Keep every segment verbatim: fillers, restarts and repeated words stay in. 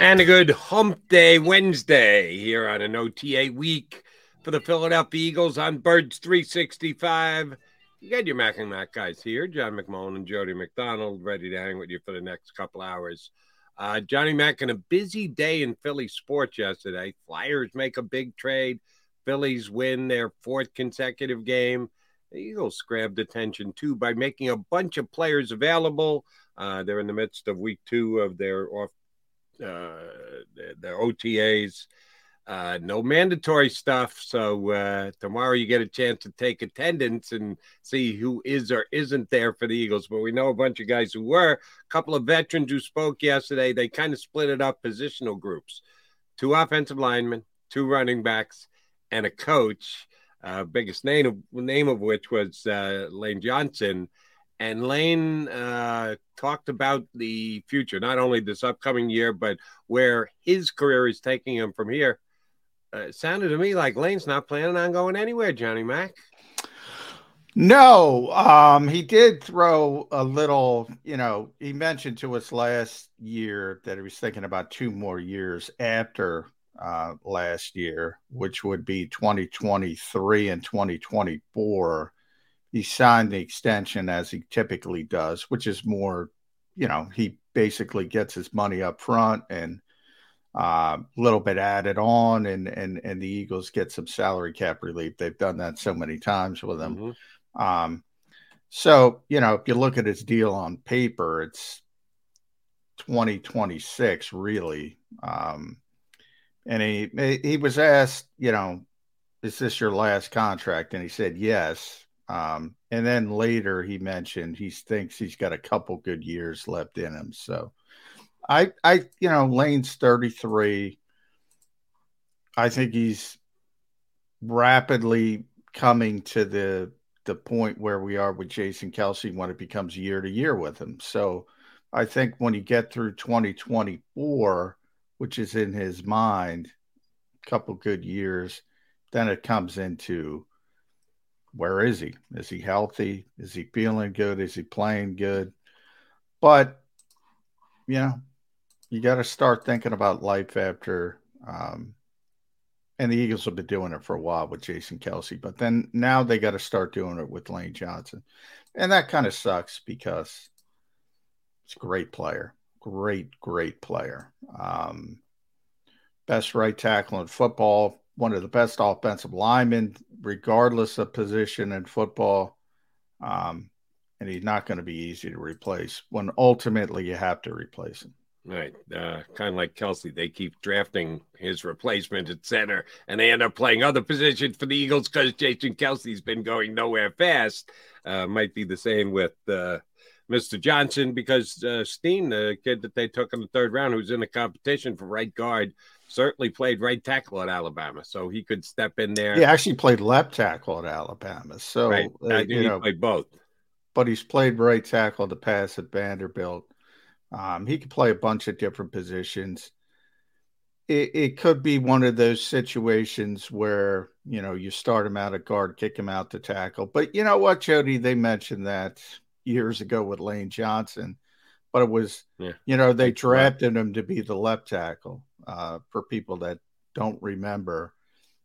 And a good hump day Wednesday here on an O T A week for the Philadelphia Eagles on Birds three sixty-five. You got your Mac and Mac guys here, John McMullen and Jody McDonald, ready to hang with you for the next couple hours. Uh, Johnny Mac, and a busy day in Philly sports yesterday. Flyers make a big trade. Phillies win their fourth consecutive game. The Eagles grabbed attention, too, by making a bunch of players available. Uh, they're in the midst of week two of their off Uh, the, the O T As, uh, no mandatory stuff. So uh, tomorrow you get a chance to take attendance and see who is or isn't there for the Eagles. But we know a bunch of guys who were, a couple of veterans who spoke yesterday. They kind of split it up positional groups, two offensive linemen, two running backs, and a coach, uh, biggest name of, name of which was uh, Lane Johnson. And Lane uh, talked about the future, not only this upcoming year, but where his career is taking him from here. Uh, it sounded to me like Lane's not planning on going anywhere, Johnny Mac. No, um, he did throw a little, you know, he mentioned to us last year that he was thinking about two more years after uh, last year, which would be twenty twenty-three and twenty twenty-four. He signed the extension as he typically does, which is more, you know, he basically gets his money up front and a uh, little bit added on, and and and the Eagles get some salary cap relief. They've done that so many times with him. Mm-hmm. Um, so, you know, if you look at his deal on paper, it's twenty twenty-six, really. Um, and he he was asked, you know, is this your last contract? And he said, yes. Um, and then later he mentioned he thinks he's got a couple good years left in him. So I, I, you know, Lane's thirty-three. I think he's rapidly coming to the, the point where we are with Jason Kelce when it becomes year to year with him. So I think when you get through twenty twenty-four, which is in his mind, a couple good years, then it comes into, where is he? Is he healthy? Is he feeling good? Is he playing good? But, you know, you got to start thinking about life after um, – and the Eagles have been doing it for a while with Jason Kelce. But then now they got to start doing it with Lane Johnson. And that kind of sucks because it's a great player. Great, great player. Um, best right tackle in football. One of the best offensive linemen, regardless of position in football. Um, and he's not going to be easy to replace when ultimately you have to replace him. Right. Uh, kind of like Kelce, they keep drafting his replacement at center, and they end up playing other positions for the Eagles because Jason Kelce's been going nowhere fast. Uh, might be the same with uh, Mister Johnson because uh, Steen, the kid that they took in the third round who's in the competition for right guard, certainly played right tackle at Alabama, so he could step in there. He actually played left tackle at Alabama. So right. uh, I you he know, played both. But he's played right tackle to pass at Vanderbilt. Um, he could play a bunch of different positions. It, it could be one of those situations where, you know, you start him out at guard, kick him out to tackle. But you know what, Jody? They mentioned that years ago with Lane Johnson. But it was, yeah. you know, they drafted him to be the left tackle uh, for people that don't remember.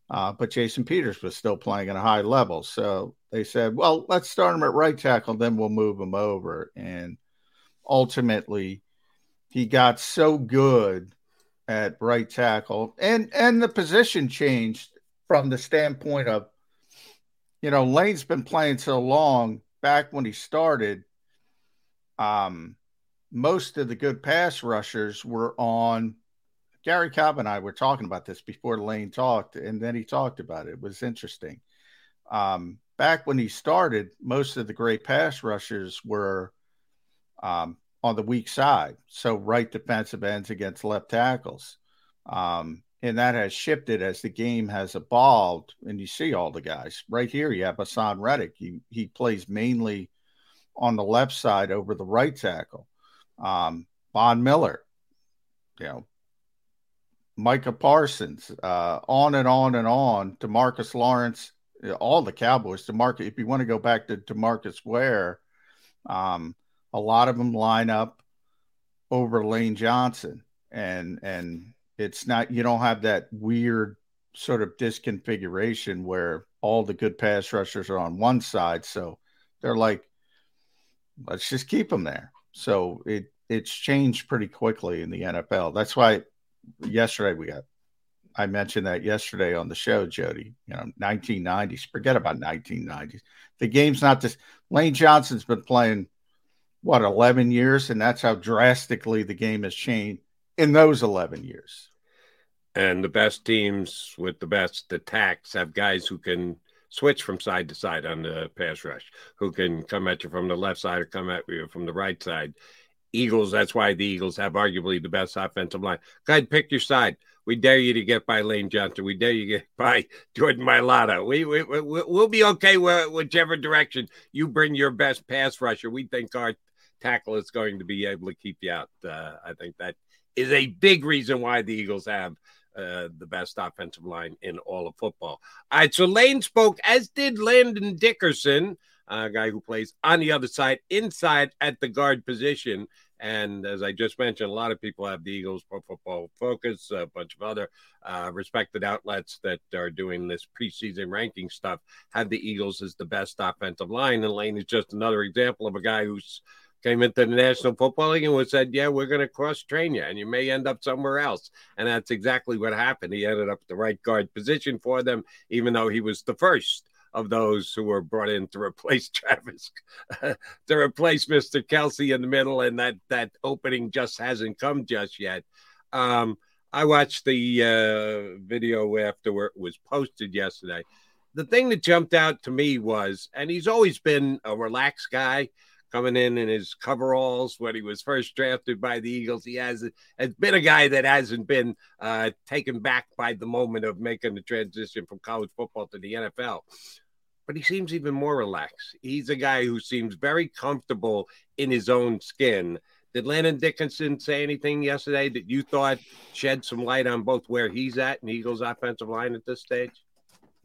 Uh, but Jason Peters was still playing at a high level. So they said, well, let's start him at right tackle, then we'll move him over. And ultimately, he got so good at right tackle, and and the position changed from the standpoint of, you know, Lane's been playing so long. Back when he started, um, most of the good pass rushers were on. Gary Cobb and I were talking about this before Lane talked, and then he talked about it. It was interesting. Um, back when he started, most of the great pass rushers were Um, on the weak side. So right defensive ends against left tackles. Um, and that has shifted as the game has evolved. And you see all the guys right here. You have Hassan Reddick. He, he plays mainly on the left side over the right tackle. Um, Von Miller, you know, Micah Parsons, uh, on and on and on. DeMarcus Lawrence, all the Cowboys. DeMarcus, if you want to go back to DeMarcus Ware, um, a lot of them line up over Lane Johnson, and and it's not, you don't have that weird sort of disconfiguration where all the good pass rushers are on one side. So they're like, let's just keep them there. So it it's changed pretty quickly in the N F L. That's why yesterday we got, I mentioned that yesterday on the show, Jody, you know, nineteen nineties, forget about nineteen nineties. The game's not this. Lane Johnson's been playing what, eleven years, and that's how drastically the game has changed in those eleven years. And the best teams with the best attacks have guys who can switch from side to side on the pass rush, who can come at you from the left side or come at you from the right side. Eagles, that's why the Eagles have arguably the best offensive line. Go ahead, pick your side. We dare you to get by Lane Johnson. We dare you to get by Jordan Mailata. We, we, we, we'll be okay whichever direction you bring your best pass rusher. We think our tackle is going to be able to keep you out. Uh, I think that is a big reason why the Eagles have uh, the best offensive line in all of football. All right, so Lane spoke, as did Landon Dickerson, a guy who plays on the other side, inside at the guard position. And as I just mentioned, a lot of people have the Eagles Pro Football Focus, a bunch of other uh, respected outlets that are doing this preseason ranking stuff, have the Eagles as the best offensive line. And Lane is just another example of a guy who's came into the National Football League and was said, yeah, we're going to cross-train you, and you may end up somewhere else. And that's exactly what happened. He ended up at the right guard position for them, even though he was the first of those who were brought in to replace Travis, to replace Mister Kelce in the middle, and that that opening just hasn't come just yet. Um, I watched the uh, video after it was posted yesterday. The thing that jumped out to me was, and he's always been a relaxed guy, coming in in his coveralls when he was first drafted by the Eagles. He has, has been a guy that hasn't been uh, taken back by the moment of making the transition from college football to the N F L. But he seems even more relaxed. He's a guy who seems very comfortable in his own skin. Did Landon Dickerson say anything yesterday that you thought shed some light on both where he's at and Eagles' offensive line at this stage?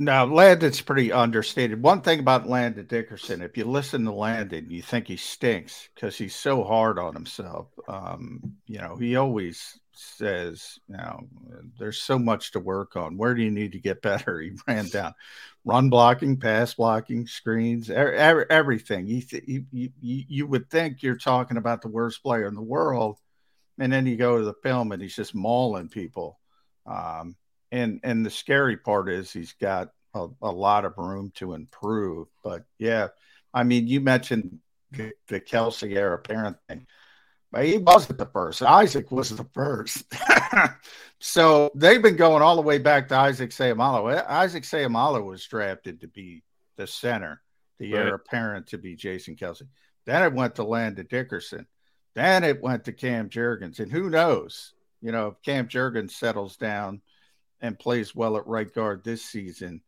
No, Landon's pretty understated. One thing about Landon Dickerson, if you listen to Landon, you think he stinks because he's so hard on himself. Um, you know, he always says, you know, there's so much to work on. Where do you need to get better? He ran down run blocking, pass blocking, screens, er- er- everything. You, th- you, you, you would think you're talking about the worst player in the world, and then you go to the film and he's just mauling people. Um, And and the scary part is he's got a, a lot of room to improve. But, yeah, I mean, you mentioned the, the Kelce heir apparent thing. But he wasn't the first. Isaac was the first. So they've been going all the way back to Isaac Seumalo. Isaac Seumalo was drafted to be the center, the right. heir apparent to be Jason Kelce. Then it went to Landon Dickerson. Then it went to Cam Jurgens. And who knows, you know, if Cam Jurgens settles down and plays well at right guard this season,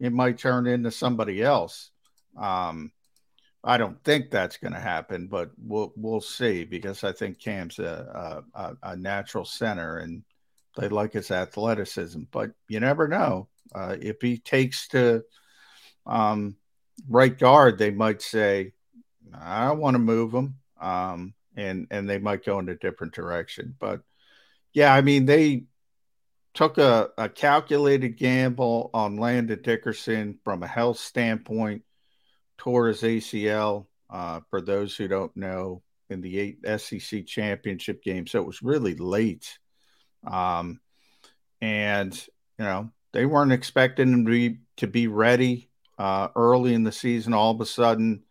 it might turn into somebody else. Um, I don't think that's going to happen, but we'll we'll see, because I think Cam's a, a, a natural center and they like his athleticism. But you never know. Uh, if he takes to um, right guard, they might say, I don't want to move him, um, and, and they might go in a different direction. But, yeah, I mean, they – took a, a calculated gamble on Landon Dickerson from a health standpoint, tore his A C L, uh, for those who don't know, in the eight S E C championship game. So it was really late. Um, and, you know, they weren't expecting him to be, to be ready uh, early in the season. All of a sudden,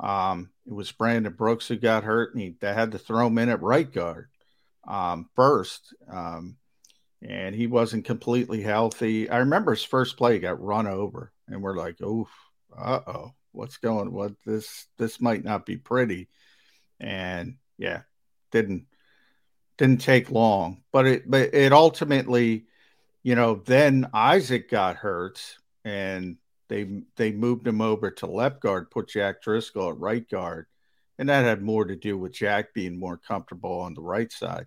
um, it was Brandon Brooks who got hurt, and he, they had to throw him in at right guard um, first. Um And he wasn't completely healthy. I remember his first play got run over, and we're like, "Oh, uh oh, what's going? What this? This might not be pretty." And yeah, didn't didn't take long, but it but it ultimately, you know, then Isaac got hurt, and they they moved him over to left guard, put Jack Driscoll at right guard, and that had more to do with Jack being more comfortable on the right side.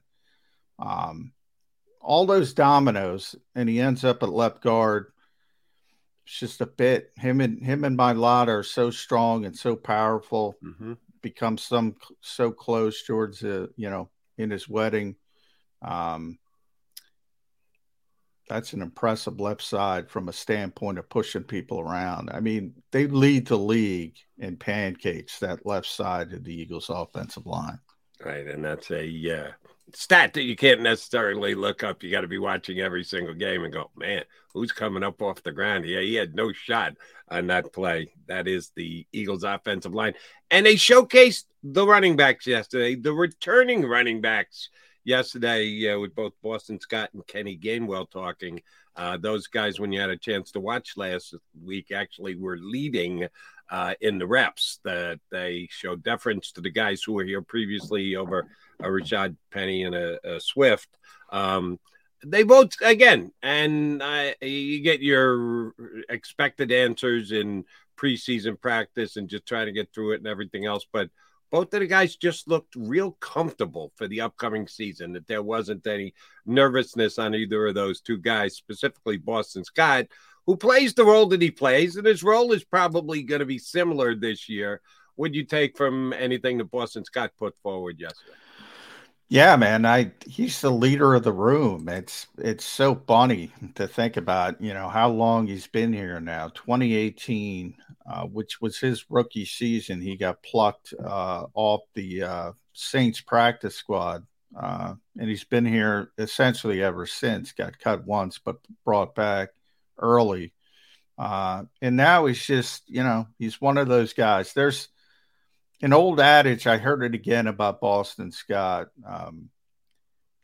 Um. All those dominoes, and he ends up at left guard. It's just a bit. Him and him and Mailata are so strong and so powerful. Mm-hmm. Becomes some so close towards the, you know, in his wedding. Um, that's an impressive left side from a standpoint of pushing people around. I mean, they lead the league in pancakes, that left side of the Eagles' offensive line. Right, and that's a yeah. stat that you can't necessarily look up. You got to be watching every single game and go, man, who's coming up off the ground? Yeah, he had no shot on that play. That is the Eagles' offensive line. And they showcased the running backs yesterday, the returning running backs yesterday, uh, with both Boston Scott and Kenny Gainwell talking. Uh, those guys, when you had a chance to watch last week, actually were leading uh, in the reps. That they showed deference to the guys who were here previously over a Rashad Penny and a, a Swift. Um, they both, again, and uh, you get your expected answers in preseason practice and just trying to get through it and everything else. But both of the guys just looked real comfortable for the upcoming season, that there wasn't any nervousness on either of those two guys, specifically Boston Scott, who plays the role that he plays. And his role is probably going to be similar this year. What do you take from anything that Boston Scott put forward yesterday? Yeah, man, I he's the leader of the room. It's it's so funny to think about, you know, how long he's been here now. twenty eighteen, uh, which was his rookie season, he got plucked uh, off the uh, Saints practice squad, uh, and he's been here essentially ever since. Got cut once, but brought back early, uh, and now he's just, you know, he's one of those guys. There's an old adage, I heard it again about Boston Scott. Um,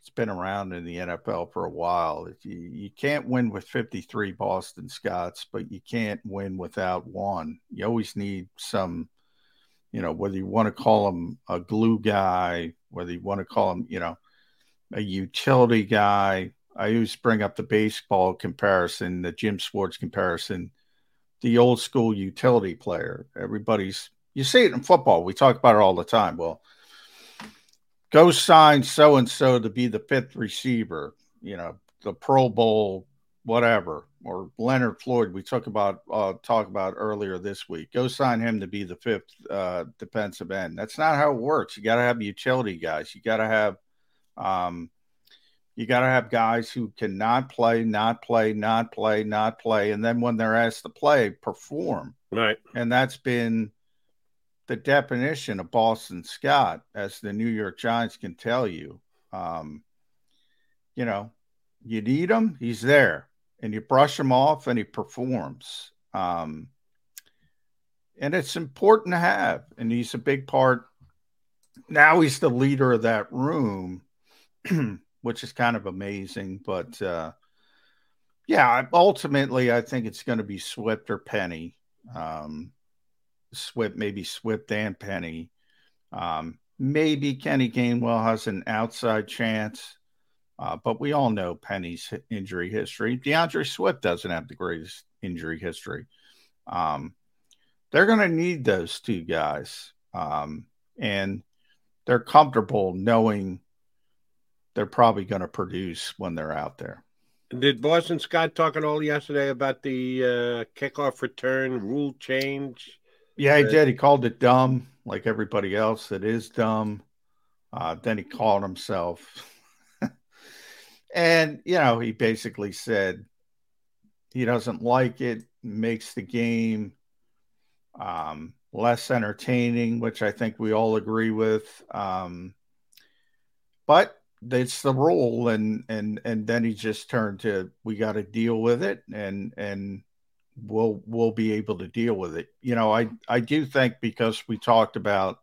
it's been around in the N F L for a while. You, you can't win with fifty-three Boston Scotts, but you can't win without one. You always need some, you know, whether you want to call him a glue guy, whether you want to call him, you know, a utility guy. I always bring up the baseball comparison, the Jim Schwartz comparison, the old school utility player. Everybody's You see it in football. We talk about it all the time. Well, go sign so-and-so to be the fifth receiver, you know, the Pro Bowl whatever, or Leonard Floyd we talked about uh, talk about earlier this week. Go sign him to be the fifth uh, defensive end. That's not how it works. You got to have utility guys. You got to have um, you got to have guys who cannot play, not play, not play, not play, and then when they're asked to play, perform. Right. And that's been the definition of Boston Scott, as the New York Giants can tell you. Um, you know, you need him, he's there. And you brush him off and he performs. Um, and it's important to have. And he's a big part. Now he's the leader of that room, which is kind of amazing. But, uh, yeah, ultimately I think it's going to be Swift or Penny. Um, Swift, maybe Swift and Penny. Um, maybe Kenny Gainwell has an outside chance. Uh, but we all know Penny's injury history. DeAndre Swift doesn't have the greatest injury history. Um, they're going to need those two guys. Um, and they're comfortable knowing they're probably going to produce when they're out there. Did Boston Scott talk at all yesterday about the uh, kickoff return rule change? Yeah, he uh, did. He called it dumb, like everybody else that is dumb. Uh, then he called himself... And, you know, he basically said he doesn't like it, makes the game um, less entertaining, which I think we all agree with. Um, but it's the rule. And, and, and then he just turned to, we got to deal with it and, and we'll, we'll be able to deal with it. You know, I, I do think because we talked about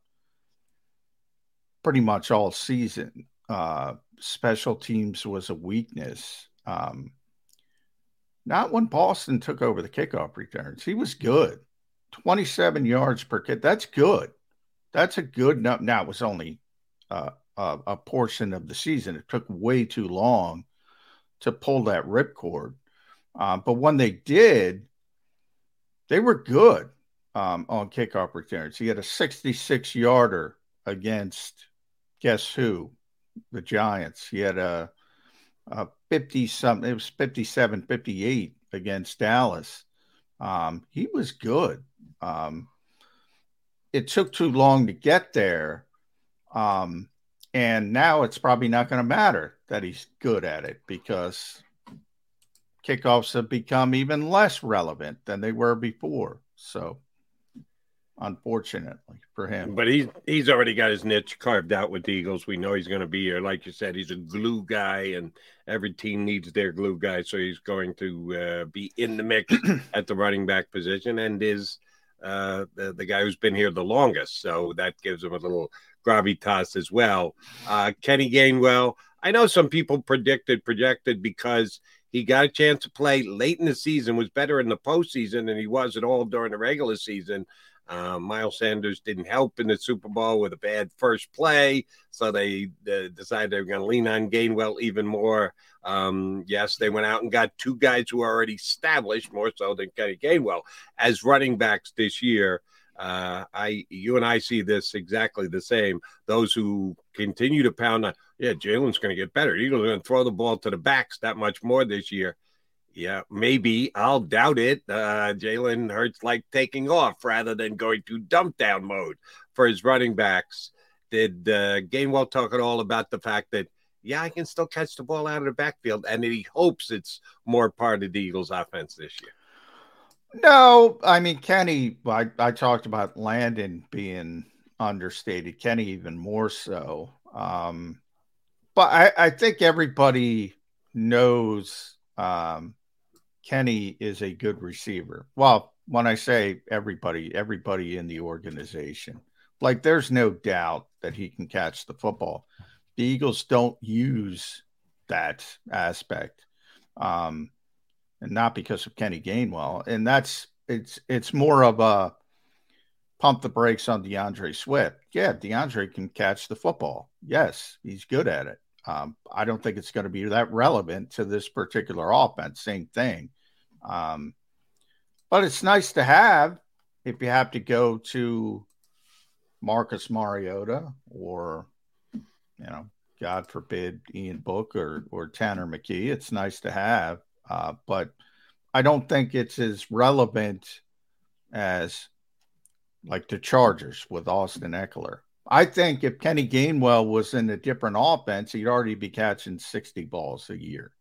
pretty much all season, uh, special teams was a weakness. Um, not when Boston took over the kickoff returns. He was good. twenty-seven yards per kick. That's good. That's a good number. Now, it was only uh, a, a portion of the season. It took way too long to pull that ripcord. Um, but when they did, they were good um, on kickoff returns. He had a sixty-six-yarder against guess who? The Giants. He had a, a fifty-something. It was fifty-seven fifty-eight against Dallas. Um, he was good. Um, it took too long to get there. Um, and now it's probably not going to matter that he's good at it because kickoffs have become even less relevant than they were before. So, unfortunately for him. But he's, he's already got his niche carved out with the Eagles. We know he's going to be here. Like you said, he's a glue guy, and every team needs their glue guy, so he's going to uh, be in the mix at the running back position and is uh, the, the guy who's been here the longest, so that gives him a little gravitas as well. Uh, Kenny Gainwell, I know some people predicted, projected because he got a chance to play late in the season, was better in the postseason than he was at all during the regular season. Uh, Miles Sanders didn't help in the Super Bowl with a bad first play, so they, they decided they were going to lean on Gainwell even more. Um, yes, they went out and got two guys who are already established, more so than Kenny Gainwell, as running backs this year. Uh, I, you and I see this exactly the same. Those who continue to pound on, yeah, Jalen's going to get better. Eagles are going to throw the ball to the backs that much more this year. Yeah, maybe. I'll doubt it. Uh, Jalen Hurts like taking off rather than going to dump down mode for his running backs. Did uh, Gainwell talk at all about the fact that, yeah, I can still catch the ball out of the backfield, and he hopes it's more part of the Eagles' offense this year? No, I mean, Kenny, I, I talked about Landon being understated, Kenny even more so. Um, but I, I think everybody knows um, Kenny is a good receiver. Well, when I say everybody, everybody in the organization, like there's no doubt that he can catch the football. The Eagles don't use that aspect. Um, and not because of Kenny Gainwell. And that's, it's, it's more of a pump the brakes on DeAndre Swift. Yeah. DeAndre can catch the football. Yes. He's good at it. Um, I don't think it's going to be that relevant to this particular offense. Same thing. Um, but it's nice to have if you have to go to Marcus Mariota or, you know, God forbid, Ian Book or, or Tanner McKee. It's nice to have. Uh, but I don't think it's as relevant as like the Chargers with Austin Eckler. I think if Kenny Gainwell was in a different offense, he'd already be catching sixty balls a year.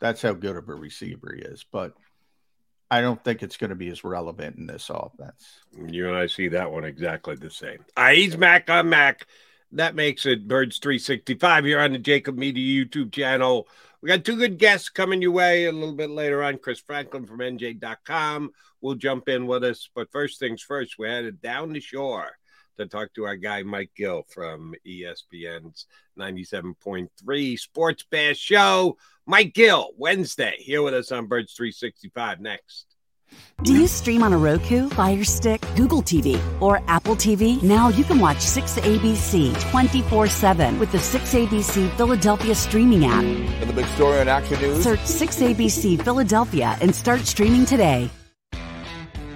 That's how good of a receiver he is. But I don't think it's going to be as relevant in this offense. You and I see that one exactly the same. Uh, he's Mac, I'm Mac. That makes it Birds three sixty-five here on the Jacob Media YouTube channel. We got two good guests coming your way a little bit later on. Chris Franklin from N J dot com will jump in with us. But first things first, we're headed down the shore to talk to our guy Mike Gill from E S P N's ninety-seven point three Sports Bash Show. Mike Gill, Wednesday, here with us on Birds three sixty-five next. Do you stream on a Roku, Fire Stick, Google T V, or Apple T V? Now you can watch six A B C twenty-four seven with the six A B C Philadelphia streaming app. And the big story on Action News? Search six A B C Philadelphia and start streaming today.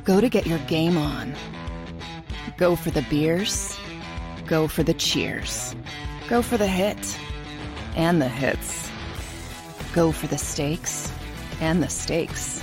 Go to get your game on. Go for the beers. Go for the cheers. Go for the hit. And the hits. Go for the stakes. And the stakes.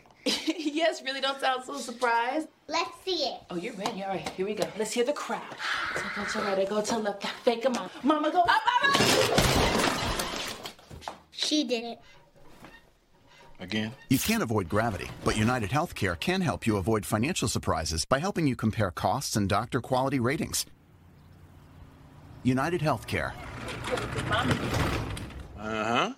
Yes, really, don't sound so surprised. Let's see it. Oh, you're ready. All right, here we go. Let's hear the crowd. So go to right, go to left, fake a mom. Mama, go up, mama! She did it. Again. You can't avoid gravity, but United Healthcare can help you avoid financial surprises by helping you compare costs and doctor quality ratings. United Healthcare. Uh-huh.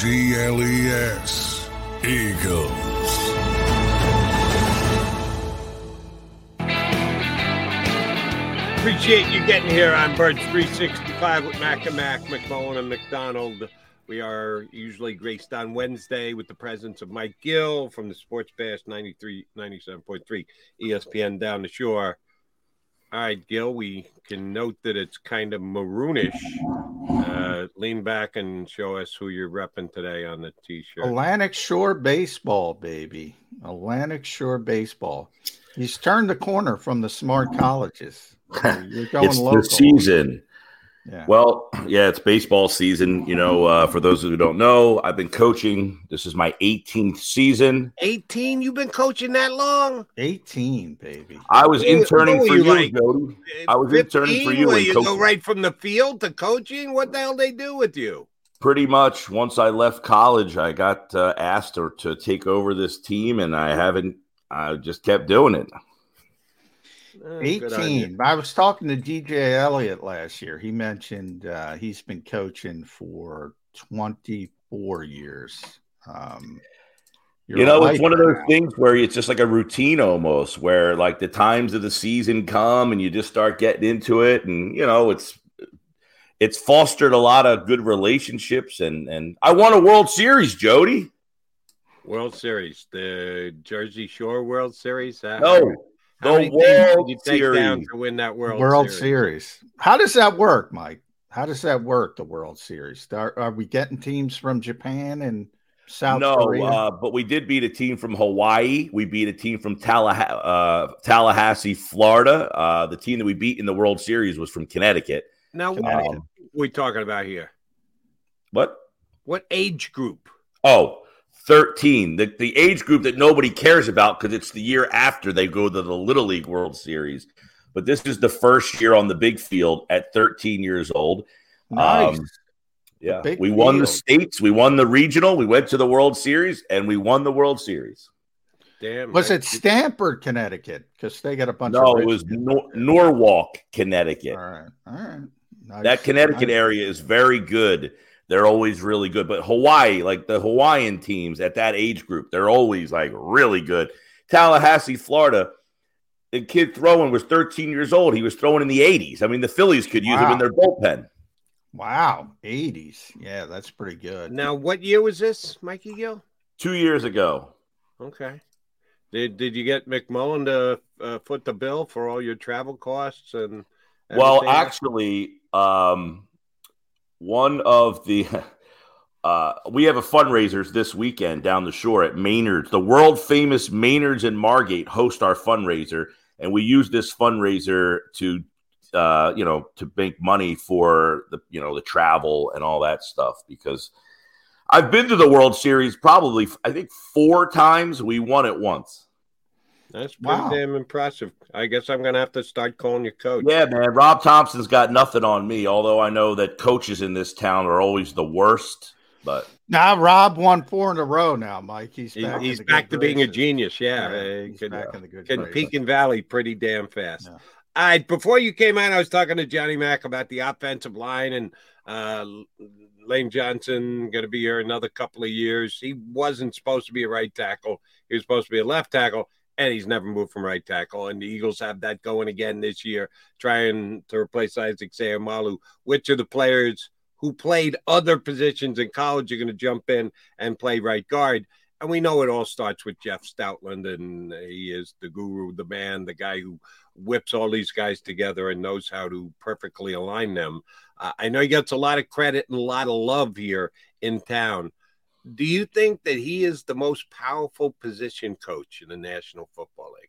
G L E S Eagles. Appreciate you getting here on Birds three sixty-five with Mac and Mac, McMullen and McDonald. We are usually graced on Wednesday with the presence of Mike Gill from the Sports Bash ninety-three, ninety-seven point three E S P N down the shore. All right, Gil, we can note that it's kind of maroonish. Uh, lean back and show us who you're repping today on the T-shirt. Atlantic Shore Baseball, baby. Atlantic Shore Baseball. He's turned the corner from the smart colleges. You're going it's local. The season. Yeah. Well, yeah, it's baseball season. You know, uh, for those who don't know, I've been coaching. This is my eighteenth season. eighteen? You've been coaching that long? eighteen, baby. I was interning for you, like, Jody. I was interning for you. You go right from the field to coaching? What the hell they do with you? Pretty much. Once I left college, I got uh, asked to, to take over this team, and I haven't. I just kept doing it. Oh, eighteen. I was talking to D J Elliott last year. He mentioned uh, he's been coaching for twenty-four years. Um, You're you know, right it's one now. of those things where it's just like a routine almost, where like the times of the season come and you just start getting into it. And, you know, it's it's fostered a lot of good relationships. And, and I won a World Series, Jody. World Series. The Jersey Shore World Series? How, no. How the World you take Series. Down to win that World, World Series? Series. How does that work, Mike? How does that work, the World Series? Are, are we getting teams from Japan and South no, Korea? No, uh, but we did beat a team from Hawaii. We beat a team from Tallaha- uh, Tallahassee, Florida. Uh, the team that we beat in the World Series was from Connecticut. Now, Connecticut. Um, what are we talking about here? What? What age group? Oh, thirteen. The, the age group that nobody cares about because it's the year after they go to the Little League World Series. But this is the first year on the big field at thirteen years old. Nice. Um, Yeah, we won field. the states, we won the regional, we went to the World Series, and we won the World Series. Damn, was right. it Stamford, Connecticut? Because they got a bunch. No, of it was Nor- Norwalk, Connecticut. All right, all right. Nice. That Connecticut nice. area is very good. They're always really good. But Hawaii, like the Hawaiian teams at that age group, they're always like really good. Tallahassee, Florida. The kid throwing was thirteen years old. He was throwing in the eighties. I mean, the Phillies could use wow. him in their bullpen. Wow, eighties. Yeah, that's pretty good. Now, what year was this, Mikey Gill? Two years ago. Okay. Did Did you get McMullen to uh, foot the bill for all your travel costs and? Everything? Well, actually, um, one of the uh, we have a fundraisers this weekend down the shore at Maynard's. The world famous Maynard's in Margate host our fundraiser, and we use this fundraiser to. Uh, you know, to make money for the, you know, the travel and all that stuff, because I've been to the World Series probably, I think, four times. We won it once. That's pretty wow. damn impressive. I guess I'm going to have to start calling you coach. Yeah, man. Rob Thompson's got nothing on me, although I know that coaches in this town are always the worst. But now Rob won four in a row now, Mike. He's back, he's back to being a genius. Yeah. yeah he could, back in the good could peak in Valley pretty damn fast. Yeah. All right, before you came on, I was talking to Johnny Mack about the offensive line, and uh, Lane Johnson going to be here another couple of years. He wasn't supposed to be a right tackle. He was supposed to be a left tackle, and he's never moved from right tackle. And the Eagles have that going again this year, trying to replace Isaac Seumalo. Which of the players who played other positions in college are going to jump in and play right guard? And we know it all starts with Jeff Stoutland, and he is the guru, the man, the guy who whips all these guys together and knows how to perfectly align them. Uh, I know he gets a lot of credit and a lot of love here in town. Do you think that he is the most powerful position coach in the National Football League?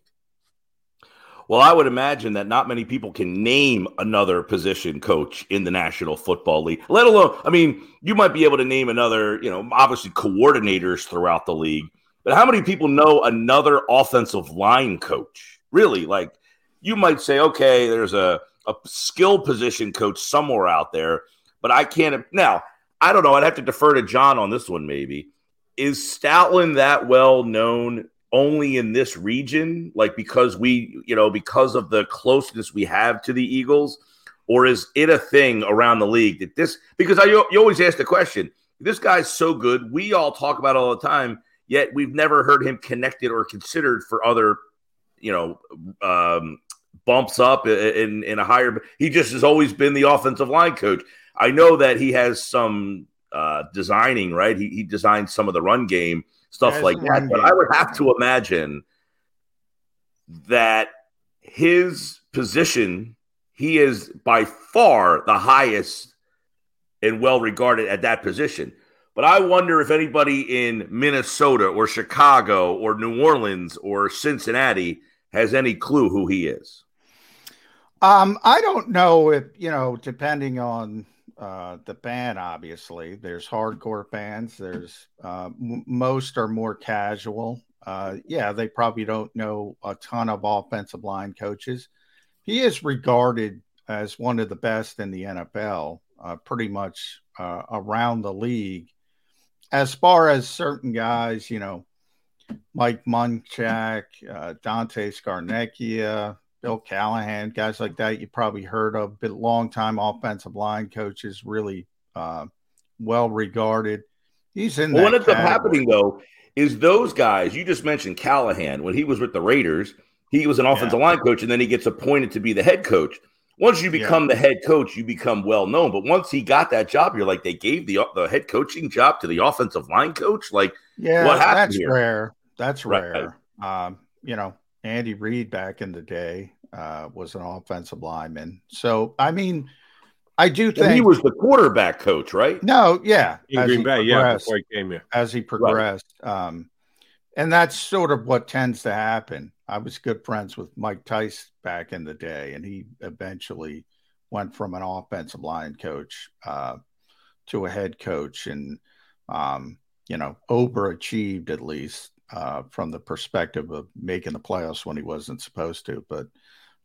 Well, I would imagine that not many people can name another position coach in the National Football League, let alone, I mean, you might be able to name another, you know, obviously coordinators throughout the league, but how many people know another offensive line coach? Really, like you might say, okay, there's a, a skill position coach somewhere out there, but I can't. Now, I don't know. I'd have to defer to John on this one maybe. Is Stoutland that well known only in this region, like because we, you know, because of the closeness we have to the Eagles, or is it a thing around the league that this, because I, you always ask the question, this guy's so good. We all talk about it all the time, yet we've never heard him connected or considered for other, you know, um, bumps up in, in a higher, he just has always been the offensive line coach. I know that he has some uh, designing, right? He, he designed some of the run game, stuff There's like that. But I would have to imagine that his position, he is by far the highest and well-regarded at that position. But I wonder if anybody in Minnesota or Chicago or New Orleans or Cincinnati has any clue who he is. Um, I don't know if, you know, depending on – Uh, the band, obviously, there's hardcore fans. There's uh, m- most are more casual. Uh, yeah, they probably don't know a ton of offensive line coaches. He is regarded as one of the best in the N F L, uh, pretty much uh, around the league. As far as certain guys, you know, Mike Munchak, uh, Dante Scarnecchia, Bill Callahan, guys like that you probably heard of, but long-time offensive line coaches, really uh, well-regarded. He's in well, that what ends up happening, though, is those guys, you just mentioned Callahan. When he was with the Raiders, he was an offensive yeah. line coach, and then he gets appointed to be the head coach. Once you become yeah. the head coach, you become well-known. But once he got that job, you're like, they gave the the head coaching job to the offensive line coach? Like, yeah, what happened that's here? Rare. That's rare. Right. Um, you know, Andy Reid back in the day uh, was an offensive lineman. So, I mean, I do think – he was the quarterback coach, right? No, yeah. In Green Bay, yeah, before he came here. As he progressed. Right. Um, and that's sort of what tends to happen. I was good friends with Mike Tice back in the day, and he eventually went from an offensive line coach uh, to a head coach and, um, you know, overachieved at least uh, from the perspective of making the playoffs when he wasn't supposed to. But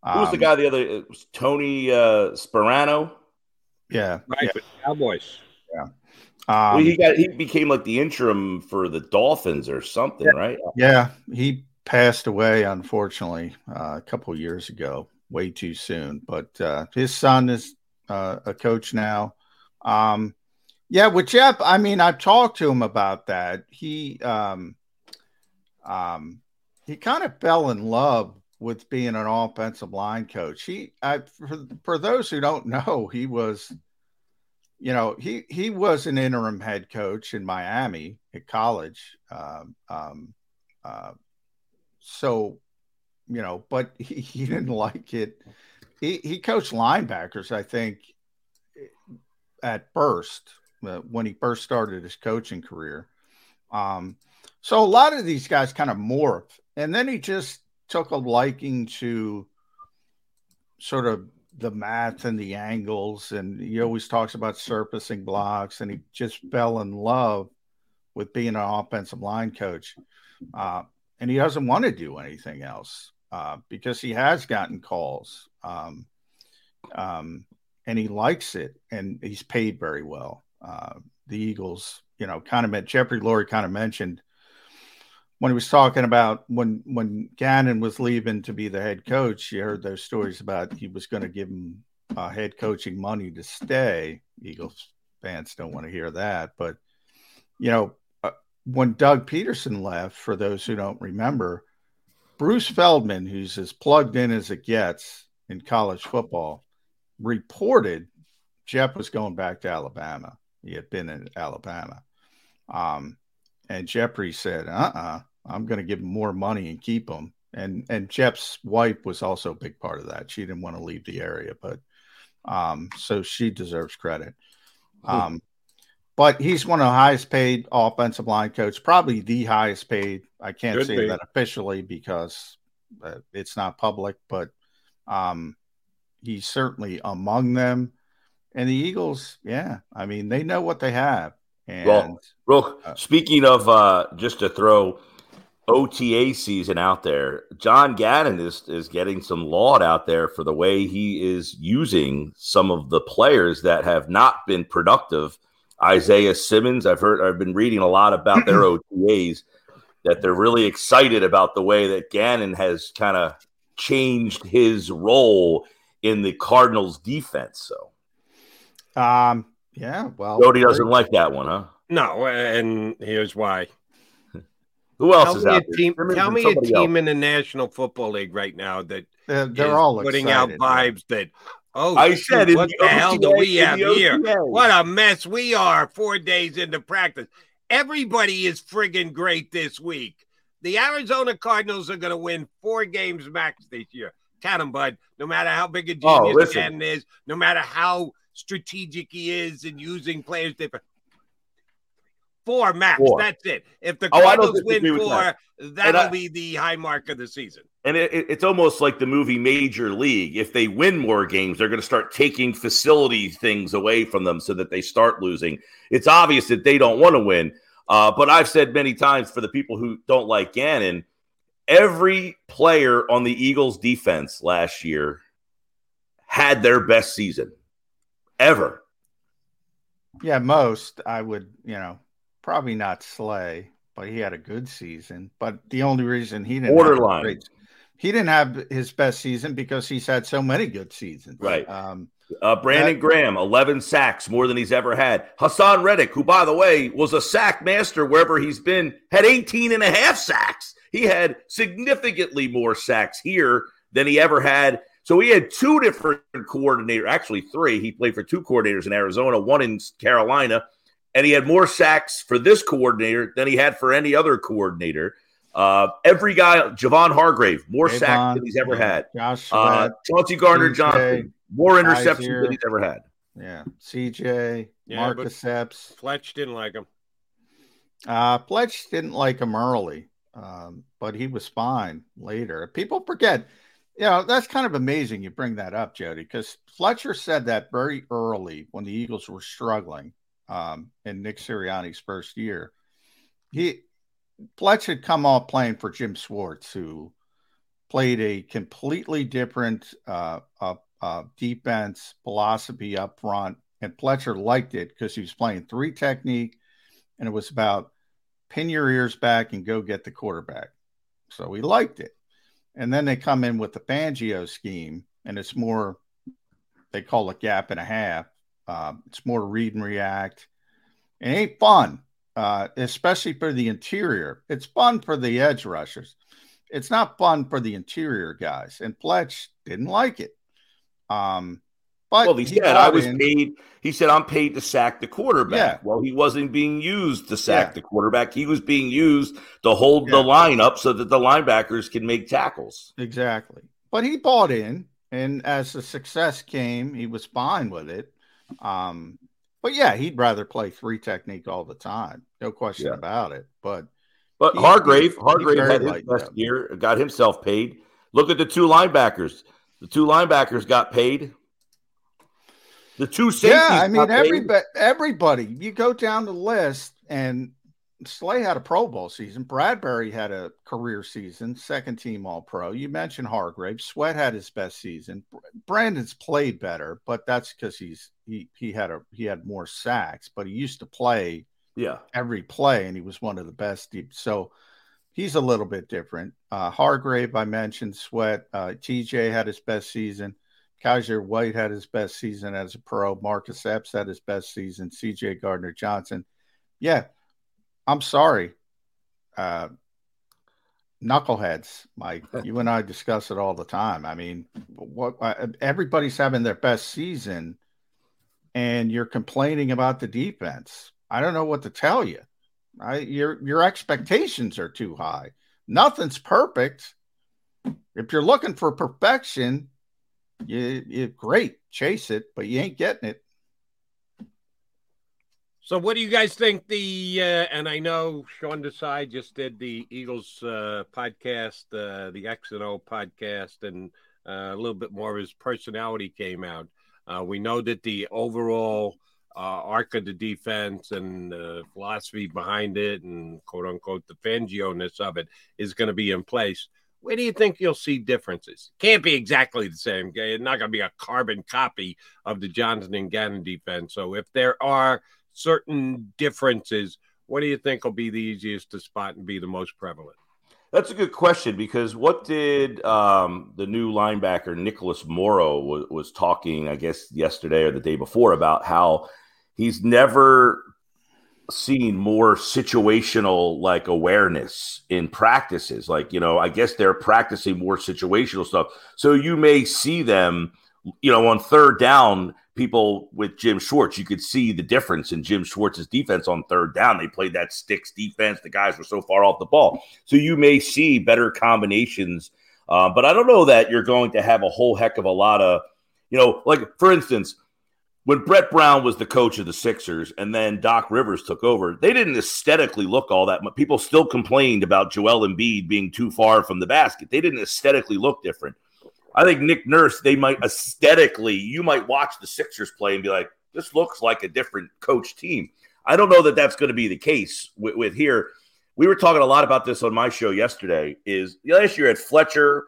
um, who was the guy the other – it was Tony uh, Sperano? Yeah. Right, yeah. Cowboys. Yeah. Um, well, he, got, he became like the interim for the Dolphins or something, yeah, right? Yeah, he – passed away, unfortunately, uh, a couple years ago, way too soon. But uh, his son is uh, a coach now. Um, yeah, with Jeff, I mean, I've talked to him about that. He um, um, he kind of fell in love with being an offensive line coach. He, I, for, for those who don't know, he was, you know, he, he was an interim head coach in Miami at college. Um, um, uh, So, you know, but he, he didn't like it. He he coached linebackers, I think, at first, uh, when he first started his coaching career. Um, so a lot of these guys kind of morph. And then he just took a liking to sort of the math and the angles. And he always talks about surfacing blocks. And he just fell in love with being an offensive line coach. Uh And he doesn't want to do anything else uh, because he has gotten calls um, um, and he likes it and he's paid very well. Uh, the Eagles, you know, kind of met Jeffrey Lurie kind of mentioned when he was talking about when, when Gannon was leaving to be the head coach, you heard those stories about he was going to give him uh, head coaching money to stay. Eagles fans don't want to hear that, but you know, when Doug Peterson left, for those who don't remember, Bruce Feldman, who's as plugged in as it gets in college football, reported Jeff was going back to Alabama. He had been in Alabama. Um, and Jeffrey said, uh-uh, I'm going to give him more money and keep him. And and Jeff's wife was also a big part of that. She didn't want to leave the area, but um, so she deserves credit. Um Ooh. But he's one of the highest paid offensive line coaches, probably the highest paid. I can't Good say paid. that officially because uh, it's not public, but um, he's certainly among them. And the Eagles, yeah, I mean, they know what they have. And well, real, uh, speaking of uh, just to throw O T A season out there, John Gannon is, is getting some laud out there for the way he is using some of the players that have not been productive. Isaiah Simmons, I've heard, I've been reading a lot about their O T As that they're really excited about the way that Gannon has kind of changed his role in the Cardinals defense. So, um, yeah, well, Jody doesn't like that one, huh? No, and here's why. Who else tell is out there? Team, tell me a team else. in the National Football League right now that uh, they're all putting excited, out vibes right? that. Oh, I shoot, said, what the, the hell do we have here? What a mess we are four days into practice. Everybody is friggin' great this week. The Arizona Cardinals are going to win four games max this year. Count them, bud. No matter how big a genius Gannon oh, is, no matter how strategic he is in using players different. Four max, four. That's it. If the Cardinals oh, win four, that. that'll I, be the high mark of the season. And it, it, it's almost like the movie Major League. If they win more games, they're going to start taking facility things away from them so that they start losing. It's obvious that they don't want to win. Uh, but I've said many times for the people who don't like Gannon, every player on the Eagles defense last year had their best season ever. Yeah, most I would, you know. Probably not Slay, but he had a good season. But the only reason he didn't borderline have great, he didn't have his best season because he's had so many good seasons. Right. Um, Uh, Brandon that, Graham, eleven sacks, more than he's ever had. Hassan Reddick, who, by the way, was a sack master wherever he's been, had eighteen and a half sacks. He had significantly more sacks here than he ever had. So he had two different coordinators, actually three. He played for two coordinators in Arizona, one in Carolina, and he had more sacks for this coordinator than he had for any other coordinator. Uh, every guy, Javon Hargrave, more Javon, sacks than he's ever had. Josh Sweat, uh, Chauncey Gardner-Johnson, more interceptions Isaac, than he's ever had. Yeah, C J, yeah, Marcus Epps. Fletch didn't like him. Uh, Fletch didn't like him early, um, but he was fine later. People forget. You know, that's kind of amazing you bring that up, Jody, because Fletcher said that very early when the Eagles were struggling um, in Nick Sirianni's first year. He Fletcher had come off playing for Jim Swartz, who played a completely different uh, uh, uh, defense philosophy up front, and Fletcher liked it because he was playing three technique, and it was about pin your ears back and go get the quarterback. So he liked it. And then they come in with the Fangio scheme, and it's more, they call it gap and a half. Uh, it's more read and react. It ain't fun, uh, especially for the interior. It's fun for the edge rushers. It's not fun for the interior guys. And Fletch didn't like it. Um, but well, he, he said, I was in. paid. He said, I'm paid to sack the quarterback. Yeah. Well, he wasn't being used to sack yeah. the quarterback. He was being used to hold yeah. the line up so that the linebackers can make tackles. Exactly. But he bought in, and as the success came, he was fine with it. Um, but, yeah, he'd rather play three technique all the time. No question yeah. about it. But but he, Hargrave, he, Hargrave he had his like best them. year, got himself paid. Look at the two linebackers. The two linebackers got paid. The two safeties. Yeah, I mean, everybody, everybody, you go down the list, and Slay had a Pro Bowl season. Bradbury had a career season, second team All-Pro. You mentioned Hargrave. Sweat had his best season. Brandon's played better, but that's because he's he he had a he had more sacks, but he used to play yeah. every play, and he was one of the best. Deep, so he's a little bit different. Uh, Hargrave, I mentioned. Sweat. Uh, T J had his best season. Kaiser White had his best season as a pro. Marcus Epps had his best season. C J. Gardner-Johnson. Yeah, I'm sorry. Uh, knuckleheads, Mike. You and I discuss it all the time. I mean, what uh, everybody's having their best season, and you're complaining about the defense. I don't know what to tell you. I, your, your expectations are too high. Nothing's perfect. If you're looking for perfection – You, you great, chase it, but you ain't getting it. So what do you guys think the uh, and I know Sean Desai just did the Eagles uh, podcast, uh, the X and O podcast, and uh, a little bit more of his personality came out. Uh, we know that the overall uh, arc of the defense and the philosophy behind it and quote-unquote the Fangio-ness of it is going to be in place. Where do you think you'll see differences? Can't be exactly the same. It's not going to be a carbon copy of the Johnson and Gannon defense. So if there are certain differences, what do you think will be the easiest to spot and be the most prevalent? That's a good question, because what did um, the new linebacker Nicholas Morrow was, was talking, I guess, yesterday or the day before about how he's never – seen more situational like awareness in practices. Like, you know, I guess they're practicing more situational stuff. So you may see them, you know, on third down, people with Jim Schwartz, you could see the difference in Jim Schwartz's defense on third down. They played that sticks defense. The guys were so far off the ball. So you may see better combinations. Uh, but I don't know that you're going to have a whole heck of a lot of, you know, like for instance, when Brett Brown was the coach of the Sixers and then Doc Rivers took over, they didn't aesthetically look all that much. People still complained about Joel Embiid being too far from the basket. They didn't aesthetically look different. I think Nick Nurse, they might aesthetically, you might watch the Sixers play and be like, this looks like a different coach team. I don't know that that's going to be the case with, with here. We were talking a lot about this on my show yesterday. Is last year at Fletcher,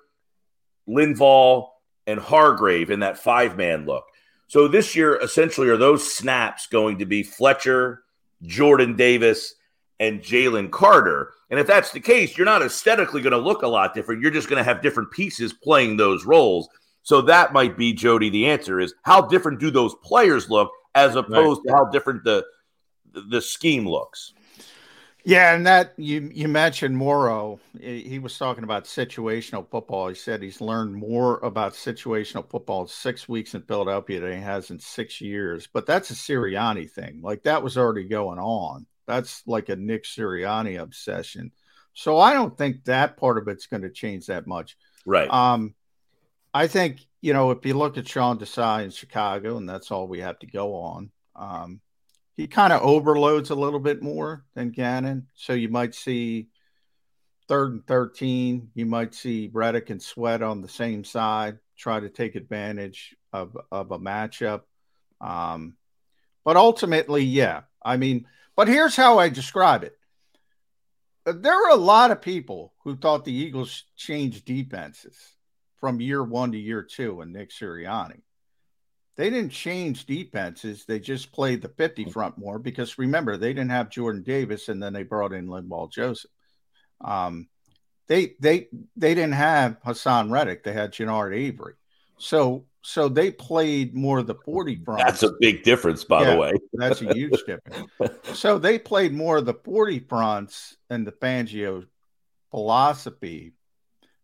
Linval, and Hargrave in that five-man look. So this year, essentially, are those snaps going to be Fletcher, Jordan Davis, and Jalen Carter? And if that's the case, you're not aesthetically going to look a lot different. You're just going to have different pieces playing those roles. So that might be, Jody, the answer is how different do those players look as opposed right. to how different the the scheme looks. Yeah, and that you you mentioned Morrow. He was talking about situational football. He said he's learned more about situational football in six weeks in Philadelphia than he has in six years. But that's a Sirianni thing. Like, that was already going on. That's like a Nick Sirianni obsession. So I don't think that part of it's going to change that much. Right. Um, I think, you know, if you look at Sean Desai in Chicago, and that's all we have to go on, um, he kind of overloads a little bit more than Gannon. So you might see third and thirteen. You might see Reddick and Sweat on the same side, try to take advantage of, of a matchup. Um, but ultimately, yeah, I mean, but here's how I describe it. There were a lot of people who thought the Eagles changed defenses from year one to year two in Nick Sirianni. They didn't change defenses. They just played the fifty front more because, remember, they didn't have Jordan Davis, and then they brought in Linval Joseph. Um, they they they didn't have Hassan Reddick. They had Jannard Avery. So so they played more of the forty front. That's a big difference, by yeah, the way. That's a huge difference. So they played more of the forty fronts and the Fangio philosophy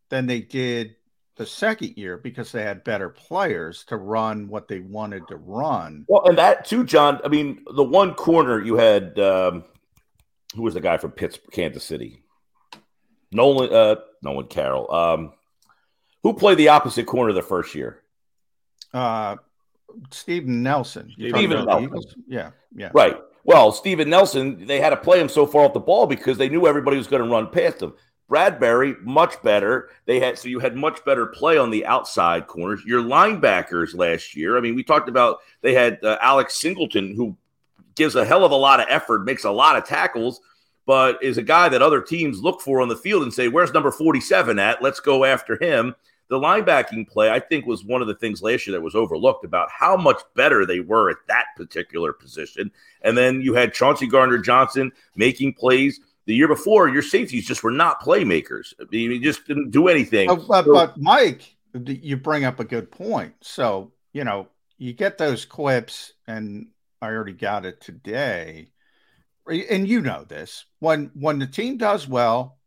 than they did the second year because they had better players to run what they wanted to run. Well, and that too, John, I mean, the one corner you had, um, who was the guy from Pittsburgh, Kansas City? Nolan, uh, Nolan Carroll. Um, who played the opposite corner the first year? Uh, Steven Nelson. Steven Nelson. Yeah, yeah. Right. Well, Steven Nelson, they had to play him so far off the ball because they knew everybody was going to run past him. Bradbury, much better. They had so you had much better play on the outside corners. Your linebackers last year, I mean, we talked about they had uh, Alex Singleton, who gives a hell of a lot of effort, makes a lot of tackles, but is a guy that other teams look for on the field and say, where's number forty-seven at? Let's go after him. The linebacking play, I think, was one of the things last year that was overlooked about how much better they were at that particular position. And then you had Chauncey Gardner-Johnson making plays. The year before, your safeties just were not playmakers. I mean, you just didn't do anything. But, but, but, Mike, you bring up a good point. So, you know, you get those clips, and I already got it today. And you know this. When when the team does well,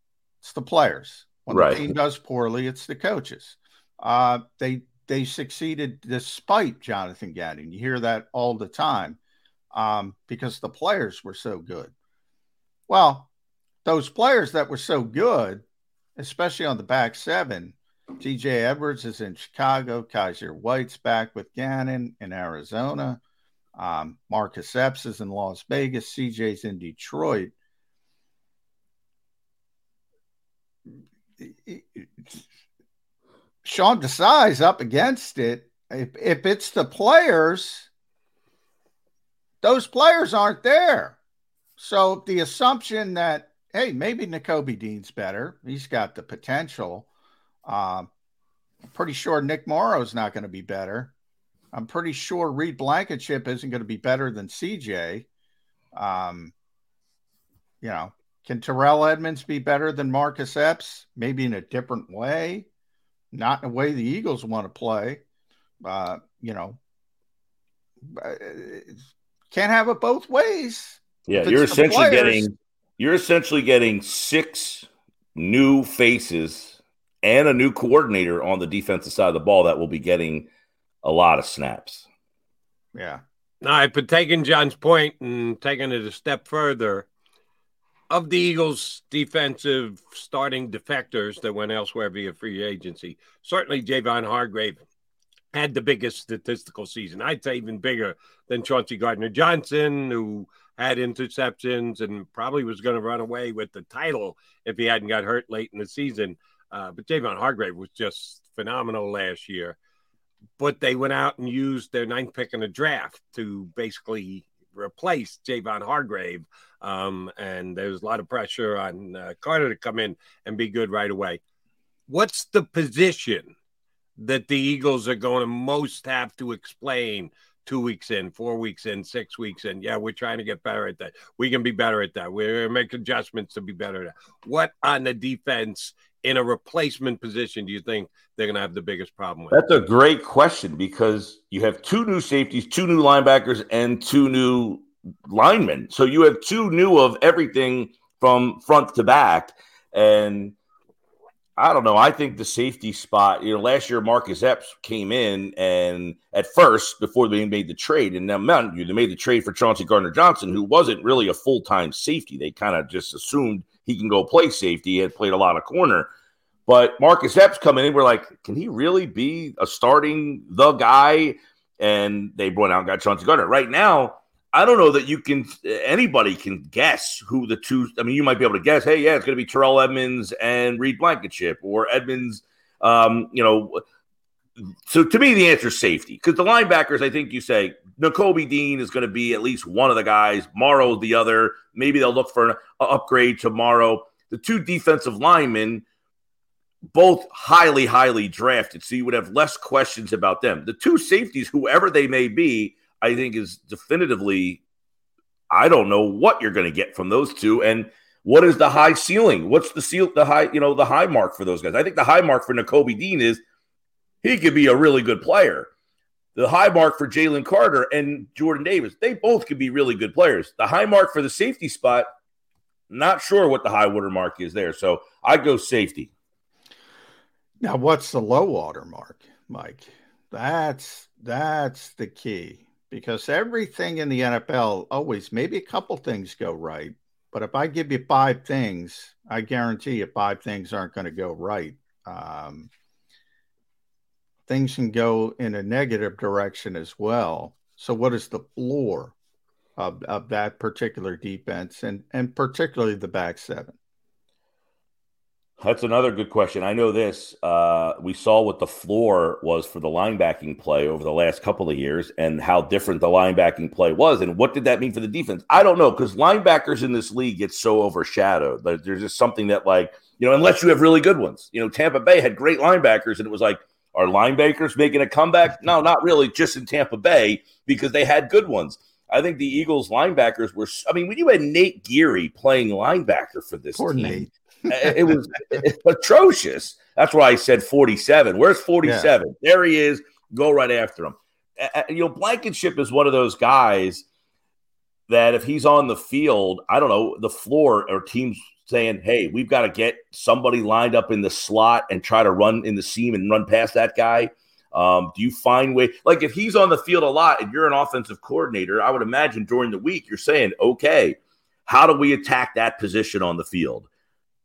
it's the players. When right. the team does poorly, it's the coaches. Uh, they, they succeeded despite Jonathan Gannon. You hear that all the time um, because the players were so good. Well, those players that were so good, especially on the back seven, T J Edwards is in Chicago, Kaiser White's back with Gannon in Arizona, um, Marcus Epps is in Las Vegas, C J's in Detroit. Sean Desai's up against it. If, if it's the players, those players aren't there. So the assumption that, hey, maybe Nakobe Dean's better. He's got the potential. Uh, I'm pretty sure Nick Morrow's not going to be better. I'm pretty sure Reed Blankenship isn't going to be better than C J. Um, you know, can Terrell Edmunds be better than Marcus Epps? Maybe in a different way, not in a way the Eagles want to play. Uh, you know, can't have it both ways. Yeah, you're essentially players. getting. You're essentially getting six new faces and a new coordinator on the defensive side of the ball that will be getting a lot of snaps. Yeah. All right, but taking John's point and taking it a step further, of the Eagles' defensive starting defectors that went elsewhere via free agency, certainly Javon Hargrave had the biggest statistical season. I'd say even bigger than Chauncey Gardner-Johnson, who had interceptions and probably was going to run away with the title if he hadn't got hurt late in the season. Uh, but Javon Hargrave was just phenomenal last year. But they went out and used their ninth pick in the draft to basically replace Javon Hargrave. Um, and there's a lot of pressure on uh, Carter to come in and be good right away. What's the position that the Eagles are going to most have to explain two weeks in, four weeks in, six weeks in. Yeah, we're trying to get better at that. We can be better at that. We're making adjustments to be better at that. What on the defense in a replacement position do you think they're going to have the biggest problem with? That's a great question, because you have two new safeties, two new linebackers, and two new linemen. So you have two new of everything from front to back. And I don't know. I think the safety spot, you know, last year Marcus Epps came in and at first before they made the trade, and now they made the trade for Chauncey Gardner-Johnson, who wasn't really a full-time safety. They kind of just assumed he can go play safety. He had played a lot of corner. But Marcus Epps coming in, we're like, can he really be a starting the guy? And they went out and got Chauncey Gardner. Right now, I don't know that you can – anybody can guess who the two – I mean, you might be able to guess, hey, yeah, it's going to be Terrell Edmunds and Reed Blankenship, or Edmunds, um, you know. So, to me, the answer is safety, because the linebackers, I think you say, Nakobe Dean is going to be at least one of the guys, Morrow the other. Maybe they'll look for an upgrade tomorrow. The two defensive linemen, both highly, highly drafted, so you would have less questions about them. The two safeties, whoever they may be, I think is definitively, I don't know what you're going to get from those two, and what is the high ceiling? What's the seal? The high, you know, the high mark for those guys. I think the high mark for Nakobe Dean is he could be a really good player. The high mark for Jalen Carter and Jordan Davis, they both could be really good players. The high mark for the safety spot, not sure what the high water mark is there. So I go safety. Now, what's the low water mark, Mike? That's that's the key. Because everything in the N F L always, maybe a couple things go right. But if I give you five things, I guarantee you five things aren't going to go right. Um, things can go in a negative direction as well. So what is the floor of, of that particular defense, and, and particularly the back seven? That's another good question. I know this. Uh, we saw what the floor was for the linebacking play over the last couple of years and how different the linebacking play was. And what did that mean for the defense? I don't know, because linebackers in this league get so overshadowed. Like, there's just something that, like, you know, unless you have really good ones. You know, Tampa Bay had great linebackers, and it was like, are linebackers making a comeback? No, not really, just in Tampa Bay, because they had good ones. I think the Eagles linebackers were – I mean, when you had Nate Geary playing linebacker for this Poor team. Nate. It was atrocious. That's why I said forty-seven. Where's forty-seven? Yeah. There he is. Go right after him. Uh, you know, Blankenship is one of those guys that if he's on the field, I don't know, the floor or teams saying, hey, we've got to get somebody lined up in the slot and try to run in the seam and run past that guy. Um, do you find way – like if he's on the field a lot and you're an offensive coordinator, I would imagine during the week you're saying, okay, how do we attack that position on the field?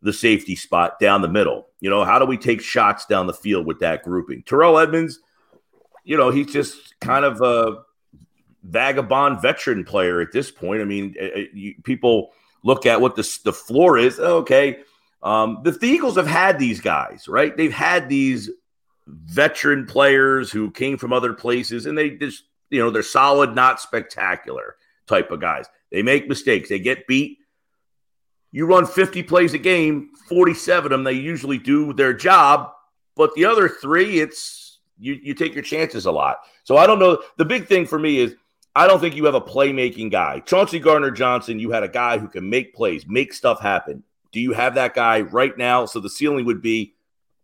The safety spot down the middle. You know, how do we take shots down the field with that grouping? Terrell Edmunds, you know, he's just kind of a vagabond veteran player at this point. I mean, you, people look at what the, the floor is. Okay. Um, the, the Eagles have had these guys, right? They've had these veteran players who came from other places, and they just, you know, they're solid, not spectacular type of guys. They make mistakes. They get beat. You run fifty plays a game, forty-seven of them, they usually do their job. But the other three, it's you, you take your chances a lot. So I don't know. The big thing for me is I don't think you have a playmaking guy. Chauncey Gardner-Johnson, you had a guy who can make plays, make stuff happen. Do you have that guy right now? So the ceiling would be